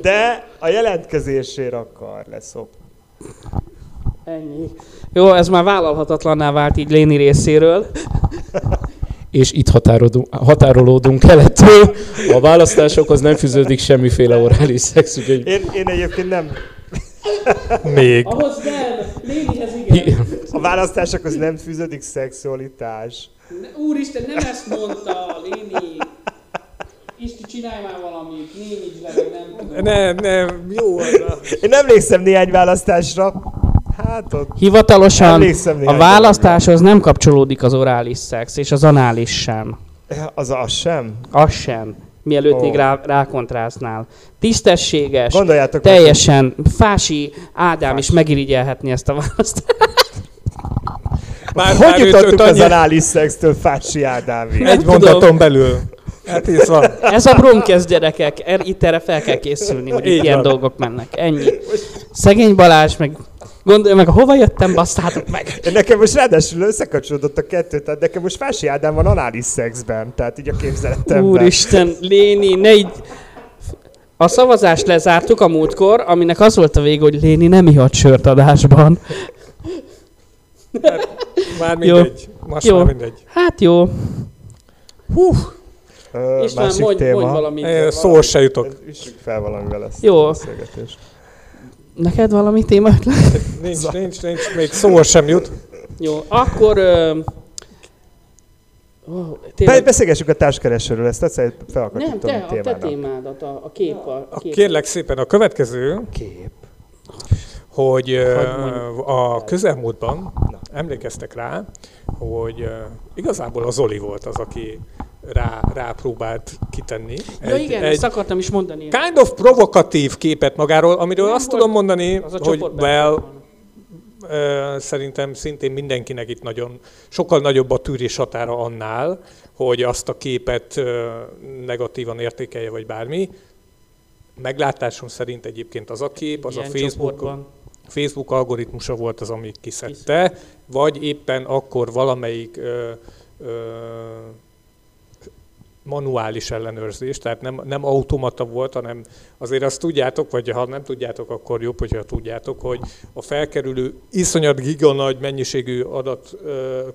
De a jelentkezésért akar leszopni. Ennyi. Jó, ez már vállalhatatlanná vált így Léni részéről. És itt határolódunk kelettől. A választásokhoz nem fűződik semmiféle orális szex. Úgyhogy... Én, én egyébként nem. Még. Ahhoz nem. Lénihez igen. A választásokhoz nem fűződik szexualitás. Úristen, nem ezt mondta Léni. Isti, csinálj már valamit, négy le, nem tudom. Nem, nem, jó az a... Én emlékszem néhány választásra. Hát ott... Hivatalosan a választáshoz nem kapcsolódik az orális szex, és az anális sem. Az az sem? Az sem. Mielőtt oh. még rá, rákontráznál. Tisztességes, teljesen meg. Fási Ádám Fási. Is megirigyelhetni ezt a választást. Már, Hogy már jutottuk az annyi... anális szextől Fási Ádámig? Egy mondaton belül. Hát ez van. Ez a Bromkesz, gyerekek. Er, itt erre fel kell készülni, hogy itt ilyen dolgok mennek. Ennyi. Szegény Balázs, meg gondolj meg, hova jöttem, basszátok meg. Nekem most ráadásul összekapcsolódott a kettő, tehát nekem most Fási Ádám van anális szexben, tehát így a képzeletemben. Úristen, Léni, ne így... A szavazást lezártuk a múltkor, aminek az volt a vége, hogy Léni nem ihat sört adásban. Hát, már mindegy. Most jó. Már mindegy. Hát jó. Hú. Ö, István, mondj, mondj valamit. É, szó se jutok. Üssük fel valamivel ezt jó. a beszélgetést. Neked valami téma ötlet? Nincs, nincs, nincs. Még szó sem jut. Jó, akkor... Ö... Oh, tényleg... Beszélgessük a társkeresőről, ezt egyszer felakadítom témának. Nem, te a te témádat, a, a kép. A, a kép. Kérlek szépen, a következő, kép. hogy a közelmúltban Na. emlékeztek rá, hogy igazából a Zoli volt az, aki Rá, rá próbált kitenni. Ja, egy, igen, egy ezt akartam is mondani. Kind of provokatív képet magáról, amiről nem azt tudom mondani, hogy well, e, szerintem szintén mindenkinek itt nagyon, sokkal nagyobb a tűrés határa annál, hogy azt a képet e, negatívan értékelje, vagy bármi. Meglátásom szerint egyébként az a kép, az ilyen a Facebook, Facebook algoritmusa volt az, ami kiszedte, vagy éppen akkor valamelyik e, e, manuális ellenőrzés, tehát nem, nem automata volt, hanem azért azt tudjátok, vagy ha nem tudjátok, akkor jobb, hogyha tudjátok, hogy a felkerülő iszonyat giganagy mennyiségű adat,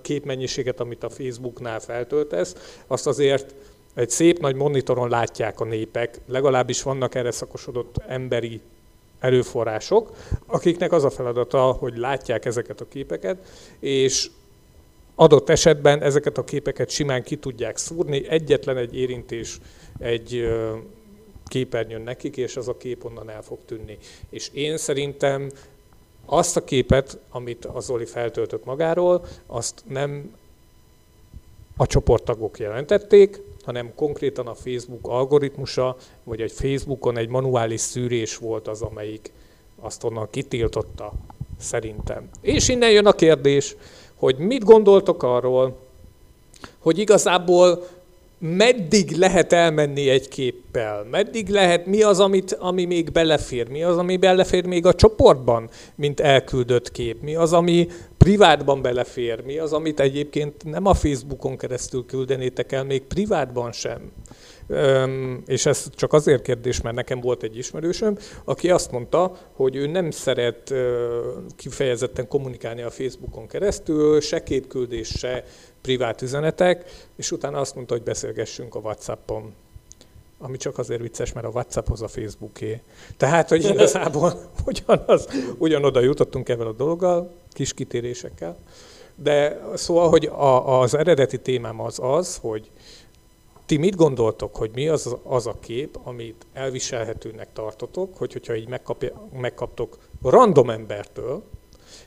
képmennyiséget, amit a Facebooknál feltöltesz, azt azért egy szép nagy monitoron látják a népek, legalábbis vannak erre szakosodott emberi erőforrások, akiknek az a feladata, hogy látják ezeket a képeket, és adott esetben ezeket a képeket simán ki tudják szúrni, egyetlen egy érintés egy képernyőn nekik, és az a kép onnan el fog tűnni. És én szerintem azt a képet, amit a Zoli feltöltött magáról, azt nem a csoporttagok jelentették, hanem konkrétan a Facebook algoritmusa, vagy egy Facebookon egy manuális szűrés volt az, amelyik azt onnan kitiltotta, szerintem. És innen jön a kérdés, hogy mit gondoltok arról, hogy igazából meddig lehet elmenni egy képpel, meddig lehet, mi az, amit, ami még belefér, mi az, ami belefér még a csoportban, mint elküldött kép, mi az, ami privátban belefér, mi az, amit egyébként nem a Facebookon keresztül küldenétek el, még privátban sem. Üm, és ez csak azért kérdés, mert nekem volt egy ismerősöm, aki azt mondta, hogy ő nem szeret ö, kifejezetten kommunikálni a Facebookon keresztül, se képküldés, se privát üzenetek, és utána azt mondta, hogy beszélgessünk a WhatsAppon. Ami csak azért vicces, mert a WhatsApphoz a Facebooké. Tehát, hogy igazából ugyanaz, ugyanoda jutottunk ebben a dologgal, kis kitérésekkel. De szóval, hogy a, az eredeti témám az az, hogy ti mit gondoltok, hogy mi az az a kép, amit elviselhetőnek tartotok, hogy, hogyha így megkapja, megkaptok random embertől,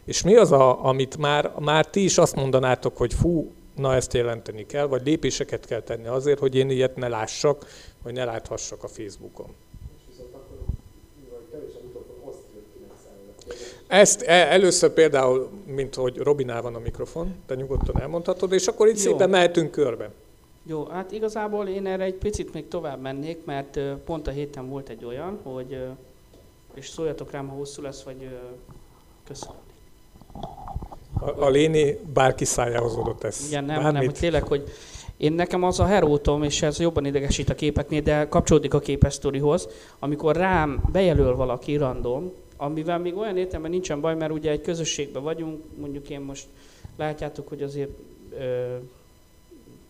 és mi az, a, amit már, már ti is azt mondanátok, hogy fú, na ezt jelenteni kell, vagy lépéseket kell tenni azért, hogy én ilyet ne lássak, vagy ne láthassak a Facebookon. Ezt először például, mint hogy Robinál van a mikrofon, te nyugodtan elmondhatod, és akkor itt szépen mehetünk körbe. Jó, hát igazából én erre egy picit még tovább mennék, mert pont a héten volt egy olyan, hogy, és szóljatok rám, ha hosszú lesz, vagy köszönöm. A, a Léni bárki szájához adott ezt. Igen, nem, nem, hogy tényleg, hogy én nekem az a herótom, és ez jobban idegesít a képeknél, de kapcsolódik a képesztorihoz, amikor rám bejelöl valaki random, amivel még olyan értelemben nincsen baj, mert ugye egy közösségben vagyunk, mondjuk én most látjátok, hogy azért ö,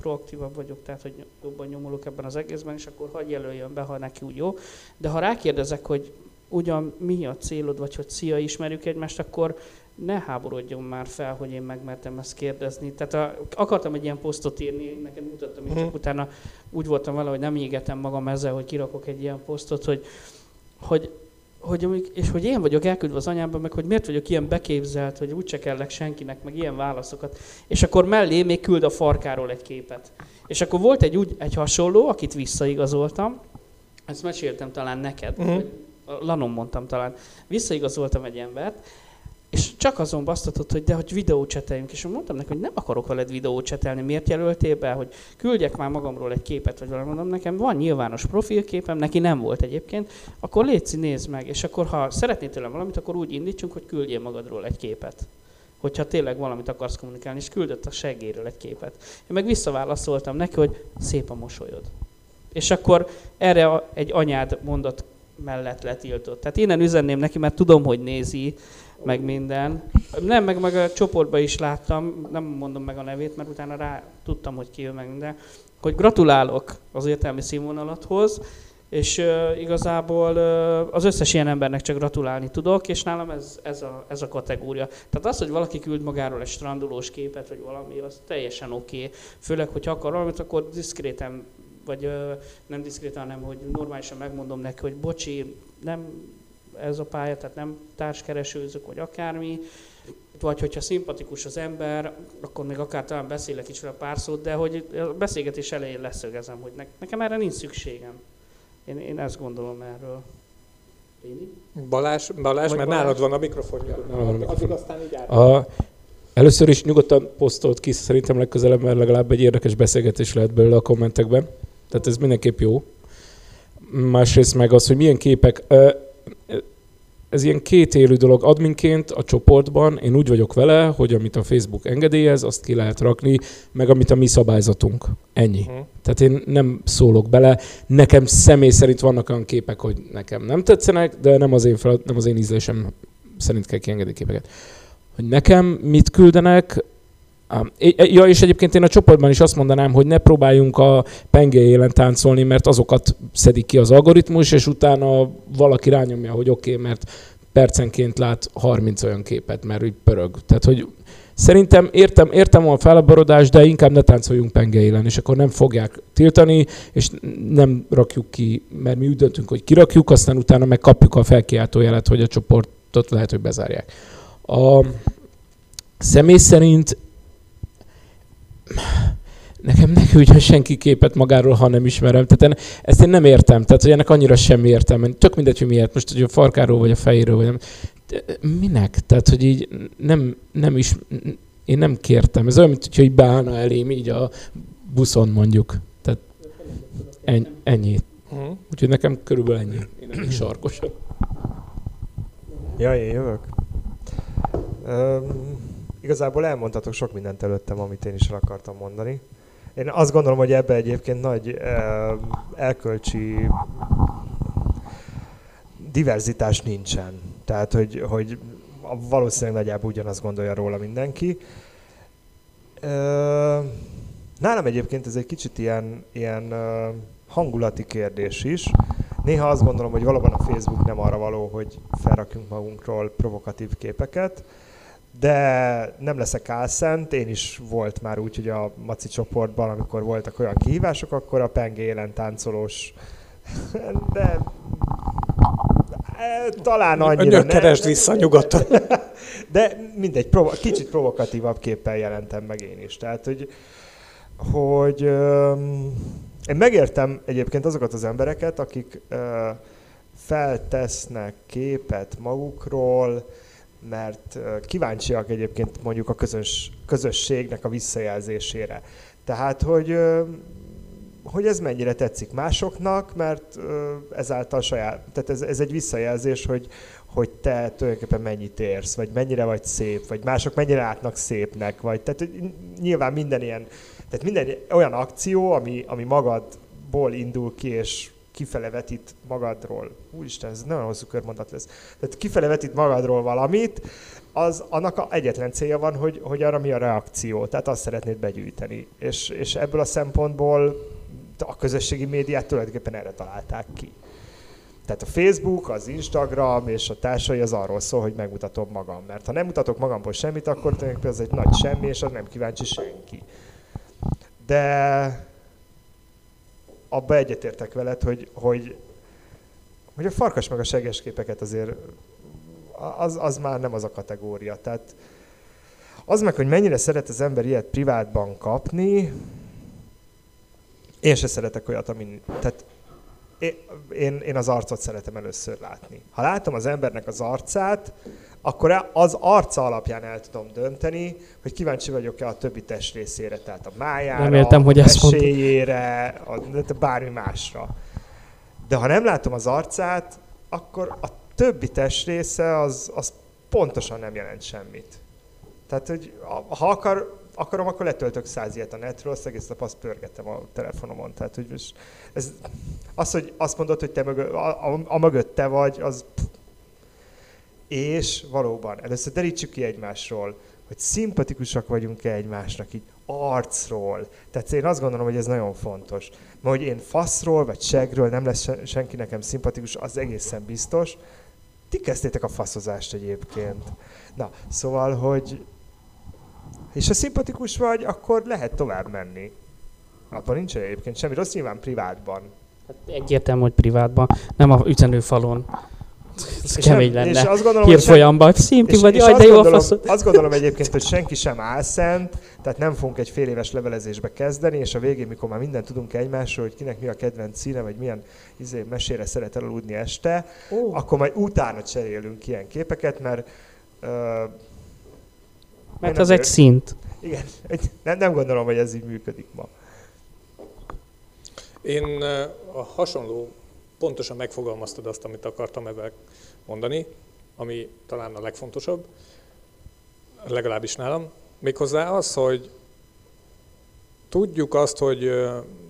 proaktívabb vagyok, tehát hogy jobban nyomulok ebben az egészben, és akkor hadd jelöljön be, ha neki úgy jó. De ha rákérdezek, hogy ugyan mi a célod, vagy hogy szia, ismerjük egymást, akkor ne háborodjon már fel, hogy én megmertem ezt kérdezni. Tehát a, akartam egy ilyen posztot írni, neked mutattam, és csak utána úgy voltam vele, hogy nem égetem magam ezzel, hogy kirakok egy ilyen posztot, hogy, hogy, hogy, és hogy én vagyok elküldve az anyámban, meg hogy miért vagyok ilyen beképzelt, hogy úgyse kellek senkinek, meg ilyen válaszokat. És akkor mellé még küld a farkáról egy képet. És akkor volt egy, úgy, egy hasonló, akit visszaigazoltam, ezt meséltem talán neked, uh-huh. Lanon mondtam talán, visszaigazoltam egy embert, és csak azon basztatott, hogy de hogy videócseteljünk, és mondtam neki, hogy nem akarok veled videócsetelni, miért jelöltél be, hogy küldjek már magamról egy képet, vagy valami, mondom, nekem van nyilvános profilképem, neki nem volt egyébként, akkor léci, nézd meg, és akkor ha szeretnél tőlem valamit, akkor úgy indítsunk, hogy küldjél magadról egy képet, hogyha tényleg valamit akarsz kommunikálni, és küldött a segéről egy képet. Én meg visszaválaszoltam neki, hogy szép a mosolyod. És akkor erre egy anyád mondat mellett letiltott. Tehát innen üzenném neki, mert tudom, hogy nézi, meg minden. Nem, meg, meg a csoportban is láttam, nem mondom meg a nevét, mert utána rá tudtam, hogy ki jön meg minden, hogy gratulálok az értelmi színvonalathoz, és uh, igazából uh, az összes ilyen embernek csak gratulálni tudok, és nálam ez, ez, a, ez a kategória. Tehát az, hogy valaki küld magáról egy strandolós képet, vagy valami, az teljesen oké. Okay. Főleg, hogyha akar valamit, akkor diszkréten, vagy uh, nem diszkréten, hanem hogy normálisan megmondom neki, hogy bocsi, nem... ez a pálya, tehát nem társkeresőzök, vagy akármi, vagy hogyha szimpatikus az ember, akkor még akár talán beszélek is vele pár szót, de hogy a beszélgetés elején leszögezem, hogy nekem erre nincs szükségem. Én, én ezt gondolom erről. Léni? Balázs, Balázs mert Balázs? Nálad van a mikrofonja. Addig aztán így áll. Először is nyugodtan posztolt ki, szerintem legközelebb, mert legalább egy érdekes beszélgetés lehet belőle a kommentekben. Tehát ez mindenképp jó. Másrészt meg az, hogy milyen képek... Ez ilyen kétélű dolog. Adminként a csoportban én úgy vagyok vele, hogy amit a Facebook engedélyez, azt ki lehet rakni, meg amit a mi szabályzatunk. Ennyi. Mm. Tehát én nem szólok bele. Nekem személy szerint vannak olyan képek, hogy nekem nem tetszenek, de nem az én, fel, nem az én ízlésem szerint kell kiengedni képeket. Hogy nekem mit küldenek, Ja, és egyébként én a csoportban is azt mondanám, hogy ne próbáljunk a penge élen táncolni, mert azokat szedik ki az algoritmus, és utána valaki rányomja, hogy oké, okay, mert percenként lát harminc olyan képet, mert úgy pörög. Tehát, hogy szerintem értem, értem a felaborodást, de inkább ne táncoljunk penge élen, és akkor nem fogják tiltani, és nem rakjuk ki, mert mi úgy döntünk, hogy kirakjuk, aztán utána megkapjuk a felkiáltójelet, hogy a csoportot lehet, hogy bezárják. A személy szerint nekem ne küldjön senki képet magáról, ha nem ismerem. Tehát én, ezt én nem értem. Tehát, hogy ennek annyira semmi értelme. Tök mindegy, hogy miért. Most, hogy a farkáról, vagy a fejéről, vagy nem. De minek? Tehát, hogy így nem, nem is... Én nem kértem. Ez olyan, mint hogyha így beállna elém, így a buszon mondjuk. Tehát en, ennyi. Uh-huh. Úgyhogy nekem körülbelül ennyi. Én elég sarkosabb. Jaj, én jövök. Um... Igazából elmondtatok sok mindent előttem, amit én is el akartam mondani. Én azt gondolom, hogy ebbe egyébként nagy elkölcsi diverzitás nincsen. Tehát, hogy, hogy valószínűleg nagyjából ugyanazt gondolja róla mindenki. Nálam egyébként ez egy kicsit ilyen, ilyen hangulati kérdés is. Néha azt gondolom, hogy valóban a Facebook nem arra való, hogy felrakjunk magunkról provokatív képeket. De nem leszek álszent, én is volt már úgy, hogy a Maci csoportban, amikor voltak olyan kihívások, akkor a penge élen táncolós, de talán annyira nem. Keresd vissza nyugodtan. De mindegy, provo- kicsit provokatívabb képpel jelentem meg én is. Tehát, hogy, hogy én megértem egyébként azokat az embereket, akik feltesznek képet magukról, mert kíváncsiak egyébként mondjuk a közös, közösségnek a visszajelzésére. Tehát, hogy, hogy ez mennyire tetszik másoknak, mert ezáltal saját, tehát ez, ez egy visszajelzés, hogy, hogy te tulajdonképpen mennyit érsz, vagy mennyire vagy szép, vagy mások mennyire látnak szépnek, vagy tehát nyilván minden ilyen, tehát minden olyan akció, ami, ami magadból indul ki, és kifele vetít magadról. Úristen, ez nagyon hosszú körmondat lesz. Tehát kifele vetít magadról valamit, az annak a egyetlen célja van, hogy, hogy arra mi a reakció, tehát azt szeretnéd begyűjteni. És, és ebből a szempontból a közösségi médiát tulajdonképpen erre találták ki. Tehát a Facebook, az Instagram és a társai az arról szól, hogy megmutatom magam. Mert ha nem mutatok magamból semmit, akkor tulajdonképpen ez egy nagy semmi, és az nem kíváncsi senki. De... abba egyetértek veled, hogy, hogy, hogy a farkas meg a seges képeket azért az, az már nem az a kategória. Tehát az meg, hogy mennyire szeret az ember ilyet privátban kapni, én se szeretek olyat, amin, tehát én, én az arcot szeretem először látni. Ha látom az embernek az arcát, akkor az arca alapján el tudom dönteni, hogy kíváncsi vagyok-e a többi test részére, tehát a májára, reméltem, hogy a meséjére, a, bármi másra. De ha nem látom az arcát, akkor a többi test része az, az pontosan nem jelent semmit. Tehát, hogy ha akar, akarom, akkor letöltök száz ilyet a netről, azt egész nap azt pörgetem a telefonomon. Tehát, hogy ez, az, hogy azt mondod, hogy te mögött, a, a, a mögött te vagy, az... És valóban, először derítsük ki egymásról, hogy szimpatikusak vagyunk-e egymásnak, így arcról. Tehát én azt gondolom, hogy ez nagyon fontos. Mert hogy én faszról vagy segről nem lesz senki nekem szimpatikus, az egészen biztos. Ti kezdtétek a faszozást egyébként. Na, szóval, hogy... És ha szimpatikus vagy, akkor lehet tovább menni. Abban nincs egyébként semmi rossz, nyilván privátban. Hát egyértelmű, hogy privátban, nem a üzenőfalon. Ez kemény lenne. Hírfolyamban, szimpi vagy, jaj, de jó a faszod. Azt gondolom egyébként, hogy senki sem álszent, tehát nem fogunk egy fél éves levelezésbe kezdeni, és a végén, mikor már mindent tudunk egymásról, hogy kinek mi a kedvenc színe, vagy milyen izé, mesére szeret elaludni este, oh. Akkor majd utána cserélünk ilyen képeket, mert... Uh, mert az egy szint. Igen, nem, nem gondolom, hogy ez így működik ma. Én a hasonló... Pontosan megfogalmaztad azt, amit akartam ezzel mondani, ami talán a legfontosabb, legalábbis nálam. Méghozzá az, hogy tudjuk azt, hogy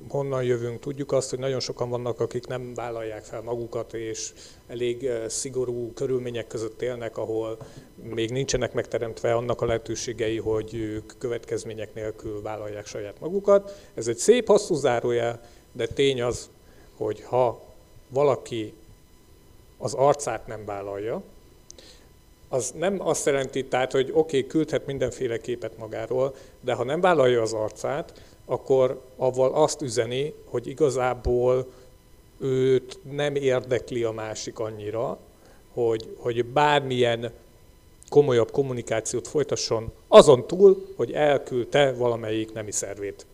honnan jövünk, tudjuk azt, hogy nagyon sokan vannak, akik nem vállalják fel magukat, és elég szigorú körülmények között élnek, ahol még nincsenek megteremtve annak a lehetőségei, hogy ők következmények nélkül vállalják saját magukat. Ez egy szép hosszú zárójel, de tény az, hogy ha valaki az arcát nem vállalja, az nem azt jelenti, tehát, hogy oké, okay, küldhet mindenféle képet magáról, de ha nem vállalja az arcát, akkor avval azt üzeni, hogy igazából őt nem érdekli a másik annyira, hogy, hogy bármilyen komolyabb kommunikációt folytasson, azon túl, hogy elküldte valamelyik nemi szervét.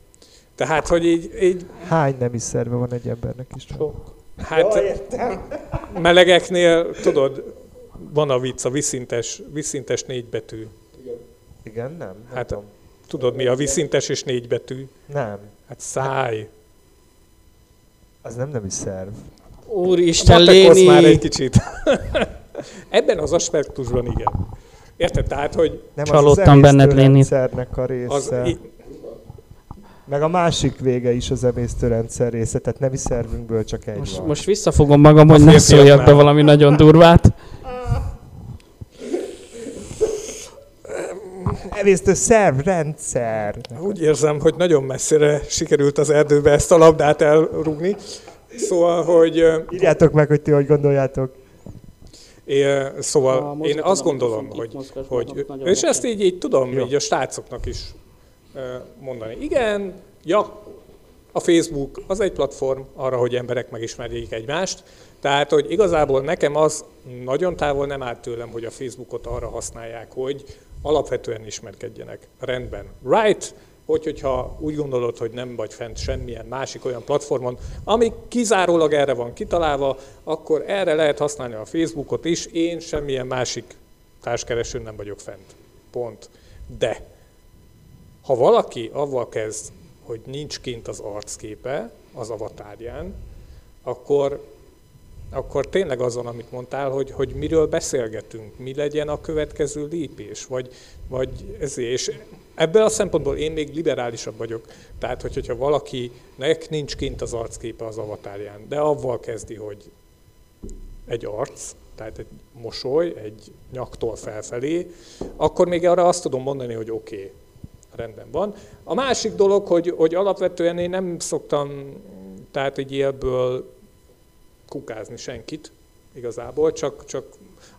Tehát, hogy így... így... Hány nemi szerve van egy embernek is? Sok. Hát, jaj, értem. Melegeknél, tudod, van a vicc, a viszintes, viszintes négy betű. Igen, Igen nem? nem hát, tudom. Tudod mi a viszintes és négy betű? Nem. Hát száj. Az nem nemi szerv. Úristen, Léni! Már egy kicsit. Ebben az aspektusban igen. Érted? Tehát, hogy... Nem, csalódtam benned, Léni. Az emésztőrendszernek a része. I- Meg a másik vége is az emésztőrendszer része, tehát nemi szervünkből csak egy most, van. Most visszafogom magam, hogy ne szóljak be valami nagyon durvát. Emésztő szervrendszer. Úgy érzem, hogy nagyon messzire sikerült az erdőbe ezt a labdát elrúgni. Szóval, hogy... Írjátok meg, hogy ti hogy gondoljátok. É, szóval én azt gondolom, hogy... hogy és ezt így, így tudom, így a srácoknak is mondani. Igen, ja, a Facebook az egy platform arra, hogy emberek megismerjék egymást. Tehát, hogy igazából nekem az nagyon távol nem áll tőlem, hogy a Facebookot arra használják, hogy... alapvetően ismerkedjenek. Rendben. Right? Hogy, hogyha úgy gondolod, hogy nem vagy fent semmilyen másik olyan platformon, ami kizárólag erre van kitalálva, akkor erre lehet használni a Facebookot is. Én semmilyen másik társkeresőn nem vagyok fent. Pont. De ha valaki avval kezd, hogy nincs kint az arcképe az avatárján, akkor... akkor tényleg azon, amit mondtál, hogy, hogy miről beszélgetünk, mi legyen a következő lépés, vagy, vagy ezért. És ebből a szempontból én még liberálisabb vagyok. Tehát, hogy, hogyha valakinek nincs kint az arcképe az avatárján, de avval kezdi, hogy egy arc, tehát egy mosoly, egy nyaktól felfelé, akkor még arra azt tudom mondani, hogy oké, okay, rendben van. A másik dolog, hogy, hogy alapvetően én nem szoktam, tehát egy ilyenből kukázni senkit igazából, csak, csak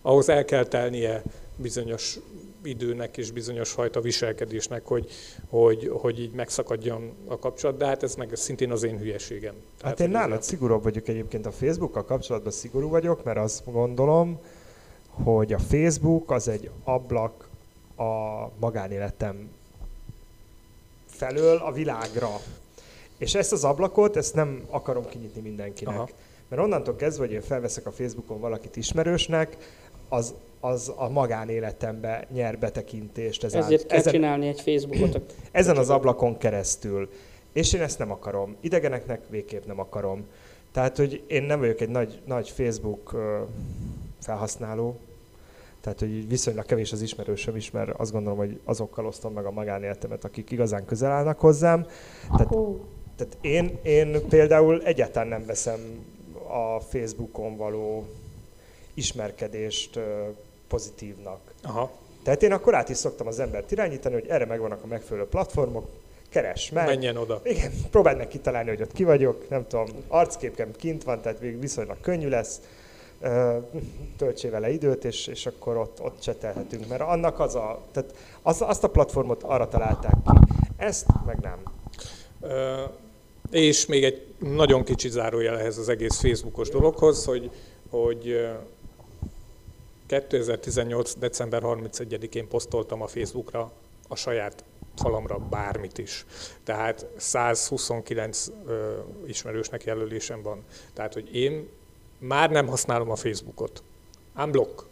ahhoz el kell telnie bizonyos időnek és bizonyos fajta viselkedésnek, hogy, hogy, hogy így megszakadjon a kapcsolat, de hát ez meg szintén az én hülyeségem. Tehát, hát én nálad nem... szigorúbb vagyok egyébként a Facebookkal kapcsolatban, szigorú vagyok, mert azt gondolom, hogy a Facebook az egy ablak a magánéletem felől a világra. És ezt az ablakot, ezt nem akarom kinyitni mindenkinek. Aha. Mert onnantól kezdve, hogy én felveszek a Facebookon valakit ismerősnek, az, az a magánéletembe nyer betekintést. Ez Ezért át, kell ezen, csinálni egy Facebookot. Ezen az ablakon keresztül. És én ezt nem akarom. Idegeneknek végképp nem akarom. Tehát, hogy én nem vagyok egy nagy, nagy Facebook felhasználó. Tehát, hogy viszonylag kevés az ismerősöm is, mert azt gondolom, hogy azokkal osztom meg a magánéletemet, akik igazán közel állnak hozzám. Tehát, tehát én, én például egyáltalán nem veszem a Facebookon való ismerkedést pozitívnak. Aha. Tehát én akkor át is szoktam az embert irányítani, hogy erre megvannak a megfelelő platformok, keresd meg. Menjen oda. Igen, próbáld meg kitalálni, hogy ott ki vagyok, nem tudom, arcképkem kint van, tehát viszonylag könnyű lesz, töltsé vele időt, és, és akkor ott, ott csetelhetünk, mert annak az a, tehát az, azt a platformot arra találták ki, ezt meg nem. Ö- És még egy nagyon kicsi zárójel ehhez az egész Facebookos dologhoz, hogy, hogy kétezer-tizennyolc. december harmincegyedikén posztoltam a Facebookra a saját falamra bármit is. Tehát száz huszonkilenc ismerősnek jelölésem van. Tehát, hogy én már nem használom a Facebookot. Unblock.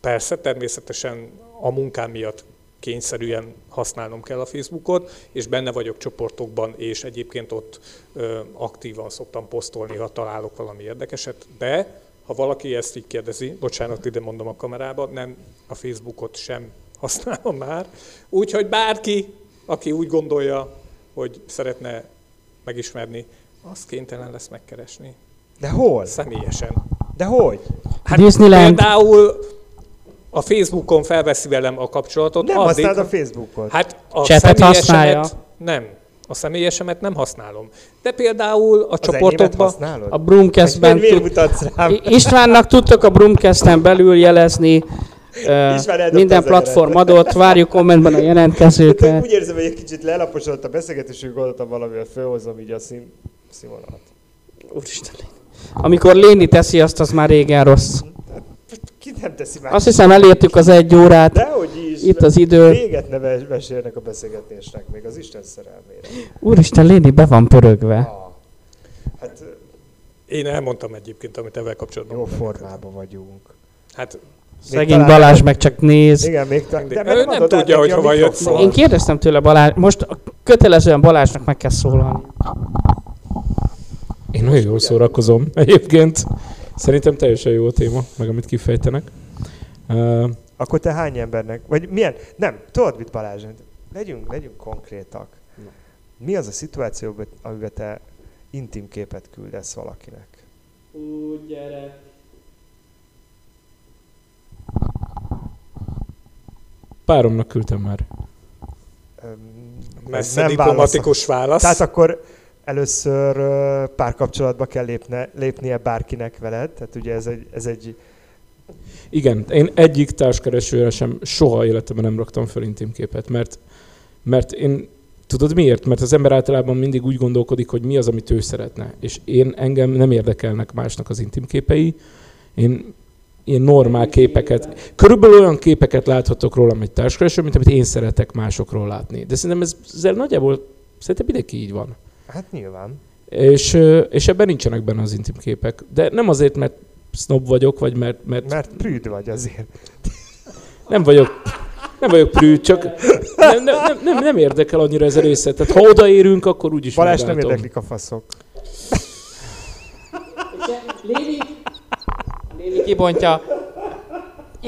Persze, természetesen a munkám miatt kényszerűen használnom kell a Facebookot, és benne vagyok csoportokban, és egyébként ott ö, aktívan szoktam posztolni, ha találok valami érdekeset, de ha valaki ezt így kérdezi, bocsánat, ide mondom a kamerába, nem, a Facebookot sem használom már. Úgyhogy bárki, aki úgy gondolja, hogy szeretne megismerni, azt kénytelen lesz megkeresni. De hol? Személyesen. De hogy? Hát Disneyland. Például a Facebookon felveszi velem a kapcsolatot. Nem addig, használd a Facebookot. Hát a csetet használja. Nem. A személyesemet nem használom. De például a az csoportokban, a Broomcast-ben Istvánnak tudtok a Broomcast-en belül jelezni uh, minden platform adott, várjuk kommentben a jelentkezőket. Úgy érzem, hogy egy kicsit lelaposodott a beszélgetés, hogy gondoltam valamivel fölhozom így a szín, színvonalat. Úristen, amikor Léni teszi azt, az már régen rossz. Ki nem teszi már? Azt hiszem elértük az egy órát, dehogy is, itt az idő. Véget ne mesélnek a beszélgetésnek, még az Isten szerelmére. Úristen, Léni be van pörögve. Ah, hát, én elmondtam egyébként, amit ebben kapcsolatban. Jó formában vagyunk. Hát, szegény Balázs meg csak néz. Igen, még talán, de nem, nem tudja, hogy hova jött szól. Én kérdeztem tőle Balázs, most kötelezően Balázsnak meg kell szólalni. Én nagyon jól szórakozom egyébként. Szerintem teljesen jó téma, meg amit kifejtenek. Uh, Akkor te hány embernek? Vagy milyen? Nem, tudod mit Balázs? Legyünk, legyünk konkrétak. Na. Mi az a szituáció, amiben te intim képet küldesz valakinek? Ú, gyere! Páromnak küldtem már. Um, Messze diplomatikus válasz. Tehát akkor... Először párkapcsolatba kell lépne, lépnie bárkinek veled, tehát ugye ez egy, ez egy... Igen, én egyik társkeresőre sem soha életemben nem raktam fel intim képet, mert, mert én, tudod miért? Mert az ember általában mindig úgy gondolkodik, hogy mi az, amit ő szeretne, és én engem nem érdekelnek másnak az intim képei, én ilyen normál képeket, körülbelül olyan képeket láthatok rólam egy társkereső, mint amit én szeretek másokról látni, de szerintem ez, ez nagyjából, szerintem mindenki így van. Hát nyilván. És, és ebben nincsenek benne az intim képek. De nem azért, mert sznob vagyok, vagy mert... Mert, mert prűd vagy azért. Nem vagyok, nem vagyok prűd, csak nem, nem, nem, nem érdekel annyira ez a része. Tehát ha odaérünk, akkor úgyis Balázs meglátom. Nem érdeklik a faszok. Léni, Léni kibontja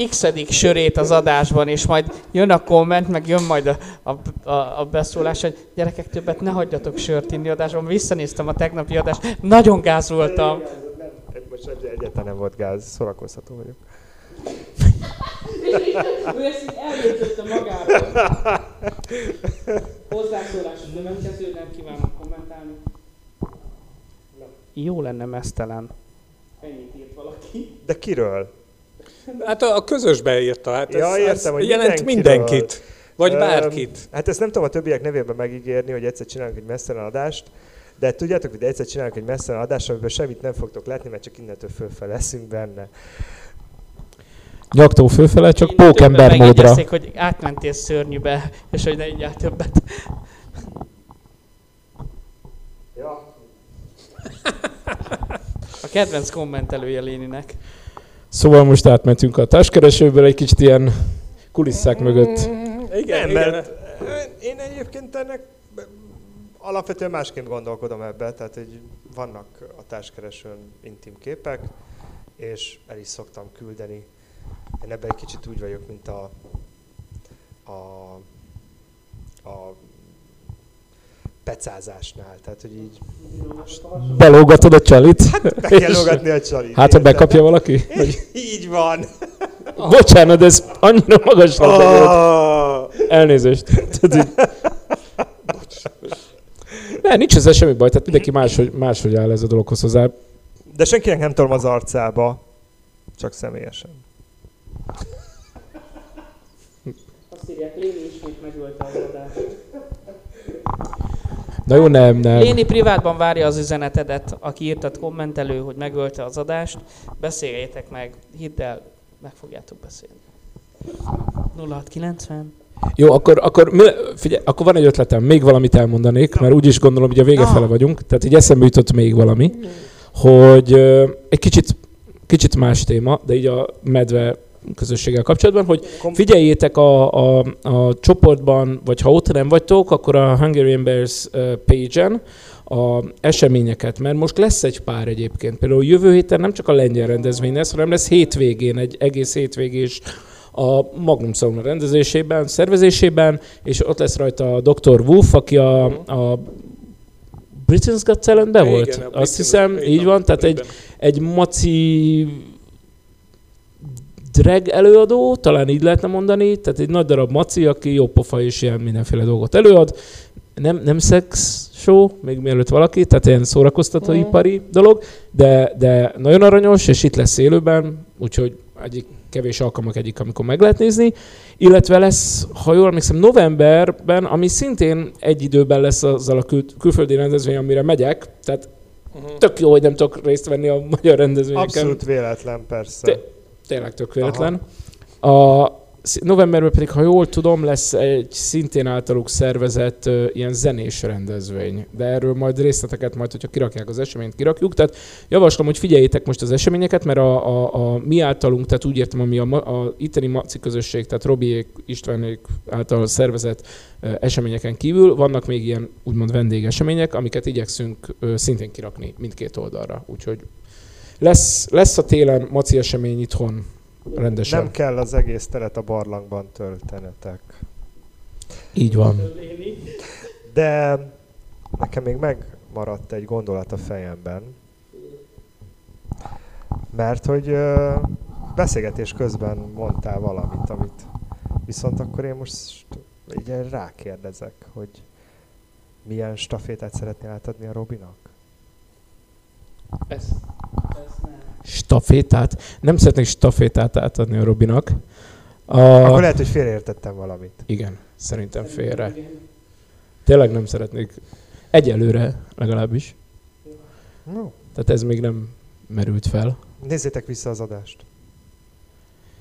x-edik sörét az adásban, és majd jön a komment, meg jön majd a, a, a, a beszólás, hogy gyerekek, többet ne hagyjatok sört inni adásban. Visszanéztem a tegnapi adást, nagyon gáz voltam. Most egyáltalán nem volt gáz, szórakoztató vagyok. Ő ezt így elvégzette magáról. Hozzászólás, de nem kezdő, nem kívánok kommentálni. Jó lenne mesztelen. Ennyit írt valaki. De kiről? Hát a közösbe írta, hát ja, ez, értem, ez jelent mindenkit, vagy bárkit. Um, hát ezt nem tudom a többiek nevében megígérni, hogy egyszer csinálunk egy messzeren adást, de tudjátok, hogy egyszer csinálunk egy messzeren adást, amiből semmit nem fogtok látni, mert csak innentől fölfele leszünk benne. Nyaktól fölfele, csak pókember módra. Megígérték, hogy átmentél szörnyűbe, és hogy ne így áll többet. Ja. A kedvenc kommentelője Léninek. Szóval most átmentünk a társkeresőből egy kicsit ilyen kulisszák mögött. Igen, nem, mert én egyébként ennek alapvetően másként gondolkodom ebben, tehát hogy vannak a társkeresőn intim képek, és el is szoktam küldeni. Én ebben egy kicsit úgy vagyok, mint a, a, a pecázásnál, tehát hogy így... Belógatod a csalit? Hát be kell lógatni a csalit. Hát, ha bekapja valaki? Vagy... Így van. Bocsánat, ez annyira magasra oh. Tegered. Elnézést. Ne, nincs ezzel semmi baj, tehát mindenki máshogy, máshogy áll ez a dologhoz hozzá. De senkinek nem tudom az arcába, csak személyesen. Azt írják, Léni ismét megölte az adást. Na jó, nem, nem. Léni privátban várja az üzenetedet, aki írtad kommentelő, hogy megölte az adást. Beszéljétek meg, hidd el, meg fogjátok beszélni. nulla hat kilencven Jó, akkor, akkor, figyelj, akkor van egy ötletem, még valamit elmondanék, mert úgyis gondolom, hogy a vége fele vagyunk, tehát így eszembe jutott még valami, hogy egy kicsit, kicsit más téma, de így a medve közösséggel kapcsolatban, hogy figyeljétek a, a, a csoportban, vagy ha ott nem vagytok, akkor a Hungarian Bears page-en a eseményeket, mert most lesz egy pár egyébként. Például jövő héten nem csak a lengyel rendezvény lesz, hanem lesz hétvégén, egy egész hétvégés a Magnum Szóma rendezésében, szervezésében, és ott lesz rajta a doktor Wolf, aki a, a Britain's Got Talent be volt? Igen, azt hiszem, így van, van tehát egy, egy maci drag előadó, talán így lehetne mondani, tehát egy nagy darab maci, aki jó pofa és ilyen mindenféle dolgot előad. Nem, nem szex show, még mielőtt valaki, tehát ilyen szórakoztatóipari mm. dolog, de, de nagyon aranyos, és itt lesz élőben, úgyhogy egyik kevés alkalmak egyik, amikor meg lehet nézni, illetve lesz, ha jól emlékszem, novemberben, ami szintén egy időben lesz azzal a kül- külföldi rendezvény, amire megyek, tehát uh-huh. tök jó, hogy nem tudok részt venni a magyar rendezvényeken. Abszolút véletlen, persze. Té- tényleg tök véletlen. Aha. A novemberben pedig, ha jól tudom, lesz egy szintén általuk szervezett uh, ilyen zenés rendezvény. De erről majd részleteket majd, hogyha kirakják az eseményt, kirakjuk. Tehát javaslom, hogy figyeljétek most az eseményeket, mert a, a, a mi általunk, tehát úgy értem, ami a, a itteni maci közösség, tehát Robiék, Istvánék által szervezett uh, eseményeken kívül vannak még ilyen úgymond vendégesemények, amiket igyekszünk uh, szintén kirakni mindkét oldalra. Úgyhogy lesz, lesz a télen maci esemény itthon. Rendesen. Nem kell az egész teret a barlangban töltenetek. Így van. De nekem még megmaradt egy gondolat a fejemben, mert hogy beszélgetés közben mondtál valamit, amit viszont akkor én most így rákérdezek, hogy milyen stafétát szeretnél átadni a Robinak? Ez, ez nem. Stafétát? Nem szeretnék stafétát átadni a Robinak. A... Akkor lehet, hogy félreértettem valamit. Igen, szerintem félre. Tényleg nem szeretnék. Egyelőre legalábbis. No. Tehát ez még nem merült fel. Nézzétek vissza az adást.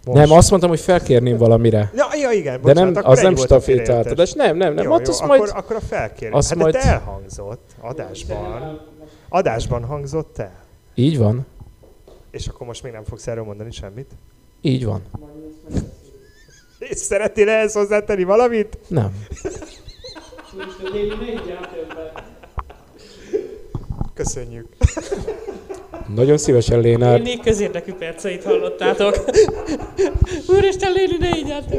Most. Nem, azt mondtam, hogy felkérném valamire. Ja, ja igen, bocsánat, de nem, az nem stafétátadás. Nem, nem, nem. Jó, jó, akkor, majd... akkor a felkérném. Hát majd... de te elhangzott adásban. Adásban hangzott el. Így van. És akkor most még nem fogsz erről mondani semmit? Így van. És szeretnél ehhez hozzátenni valamit? Nem. Köszönjük. Nagyon szívesen, Lénár. Én négy közérdekű perceit hallottátok. Úristen, Léni, ne így át.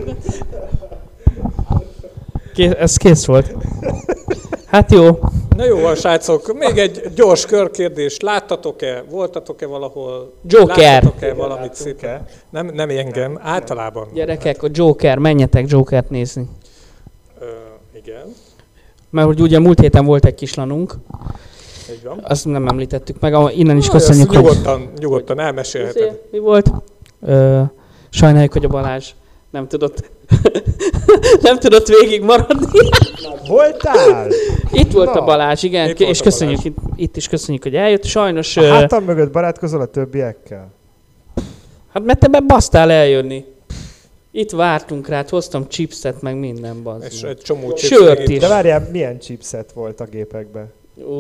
Ké- ez kész volt. Hát jó. Na jó van, srácok, még egy gyors körkérdés. Láttatok-e, voltatok-e valahol? Joker. Láttatok-e valamit szépen? Nem, nem engem, nem, általában. Gyerekek, a Joker, menjetek Jokert nézni. Ö, igen. Mert hogy ugye múlt héten volt egy kislanunk. Így van. Azt nem említettük meg, innen is na, köszönjük, hogy... Nyugodtan, nyugodtan elmesélheted. Mi volt? Ö, sajnáljuk, hogy a Balázs nem tudott... nem tudott végigmaradni. Voltál? Itt volt na, a Balázs, igen, és Balázs. Köszönjük, itt, itt is köszönjük, hogy eljött. Sajnos... A hátam mögött barátkozol a többiekkel? Hát mert te bebasztál eljönni. Itt vártunk rád, hoztam chipset, meg minden, bazd. És egy csomó sört is. De várjál, milyen chipset volt a gépekben?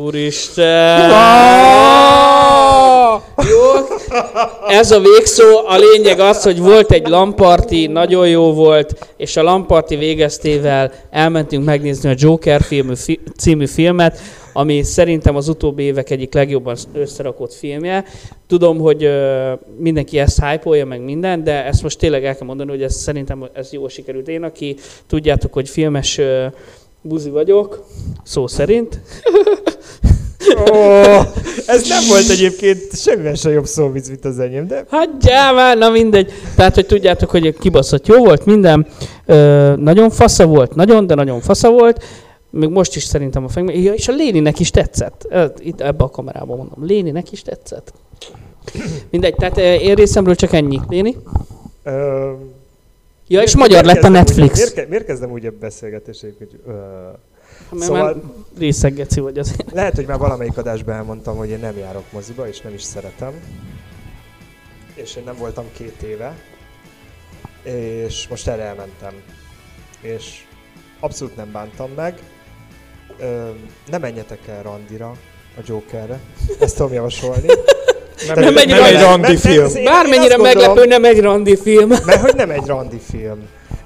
Úristen! Jó, ez a végszó, a lényeg az, hogy volt egy lamparti, nagyon jó volt, és a lamparti végeztével elmentünk megnézni a Joker film, fi, című filmet, ami szerintem az utóbbi évek egyik legjobban összerakott filmje. Tudom, hogy ö, mindenki ezt hype-olja meg minden, de ezt most tényleg el kell mondani, hogy ez, szerintem ez jól sikerült. Én, aki tudjátok, hogy filmes... Ö, buzi vagyok, szó szerint. Oh, ez nem volt egyébként semmivel sem jobb szóvic, mint az enyém, de... Hagyjál már, na mindegy. Tehát, hogy tudjátok, hogy kibaszott jó volt minden. Ö, nagyon fasza volt, nagyon, de nagyon fasza volt. Még most is szerintem a fengben. Ja, és a Léninek is tetszett. Itt ebbe a kamerában mondom. Léninek is tetszett. Mindegy, tehát én részemről csak ennyi. Léni? Ö... Ja, miért, és magyar lett a Netflix. Úgy, miért, miért kezdem úgy a beszélgetését, hogy... Uh, szóval... Részeggeci vagy azért. Lehet, hogy már valamelyik adásban elmondtam, hogy én nem járok moziba, és nem is szeretem. És én nem voltam két éve. És most erre elmentem. És abszolút nem bántam meg. Uh, ne menjetek el randira, a Jokerre. Ezt tudom javasolni. Nem, nem, egy, nem randi, egy randi film. Nem, bármennyire meglepő, gondolom, nem egy randi film. Mert hogy nem egy randi film.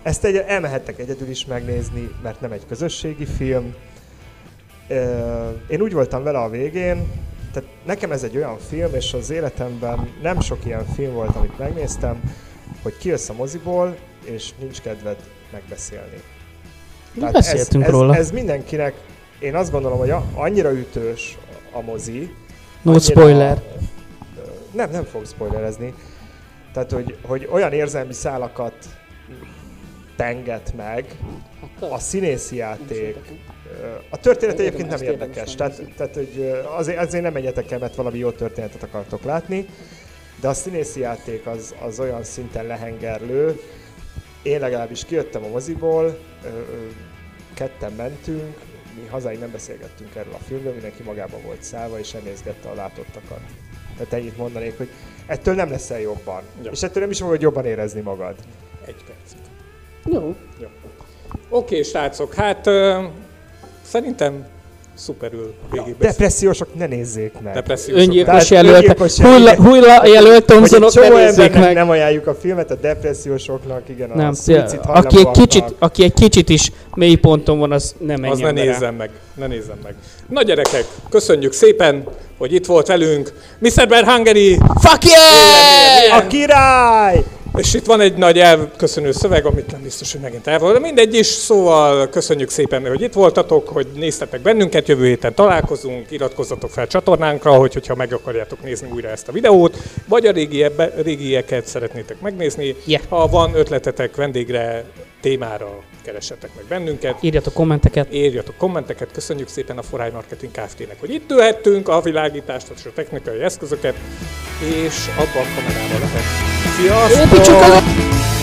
Ezt egy, elmehettek egyedül is megnézni, mert nem egy közösségi film. Én úgy voltam vele a végén, tehát nekem ez egy olyan film, és az életemben nem sok ilyen film volt, amit megnéztem, hogy kijössz a moziból, és nincs kedved megbeszélni. Tehát beszéltünk ez, ez, róla. Ez mindenkinek én azt gondolom, hogy annyira ütős a mozi. No annyira... spoiler. Nem, nem fog spoilerezni. Tehát, hogy, hogy olyan érzelmi szálakat tenget meg, a színészi játék, a történet egyébként nem érdekes, tehát, tehát hogy azért, azért nem menjetek el, mert valami jó történetet akartok látni, de a színészi játék az, az olyan szinten lehengerlő. Én legalábbis kijöttem a moziból, ketten mentünk, mi hazáig nem beszélgettünk erről a filmről, mindenki magában volt szállva és elnézgette a látottakat. Tehát ennyit mondanék, hogy ettől nem leszel jobban, ja. És ettől nem is fogod jobban érezni magad. Egy percet. Jó. Jó. Oké, srácok, hát uh, szerintem szuperül végig. Depressziósok ne nézzék meg. Depressziósok. Öngyilkos jelölt. Hulla, hulla jelölt Thompsonok ne nézzék meg. Nem ajánljuk a filmet a depressziósoknak, igen, nem, a szuicid hajlamban. Aki, aki egy kicsit is mély ponton van, az ne menjen. Az ne nézzen meg. Ne nézzen meg. Na gyerekek, köszönjük szépen, hogy itt volt velünk. miszter Bear Hungary. Fuck yeah! A király! És itt van egy nagy elköszönő szöveg, amit nem biztos, hogy megint elvallom, de mindegy is, szóval köszönjük szépen, hogy itt voltatok, hogy néztetek bennünket, jövő héten találkozunk, iratkozzatok fel csatornánkra, hogy, hogyha meg akarjátok nézni újra ezt a videót, vagy a régi ebbe, régieket szeretnétek megnézni. Yeah. Ha van ötletetek vendégre, témára, keressetek meg bennünket. Írjatok kommenteket. Írjatok kommenteket, köszönjük szépen a Forágy Marketing Kft-nek, hogy itt ülhettünk, a világítást, a technikai eszközöket, és abban a kamerával lehet. Sziasztok!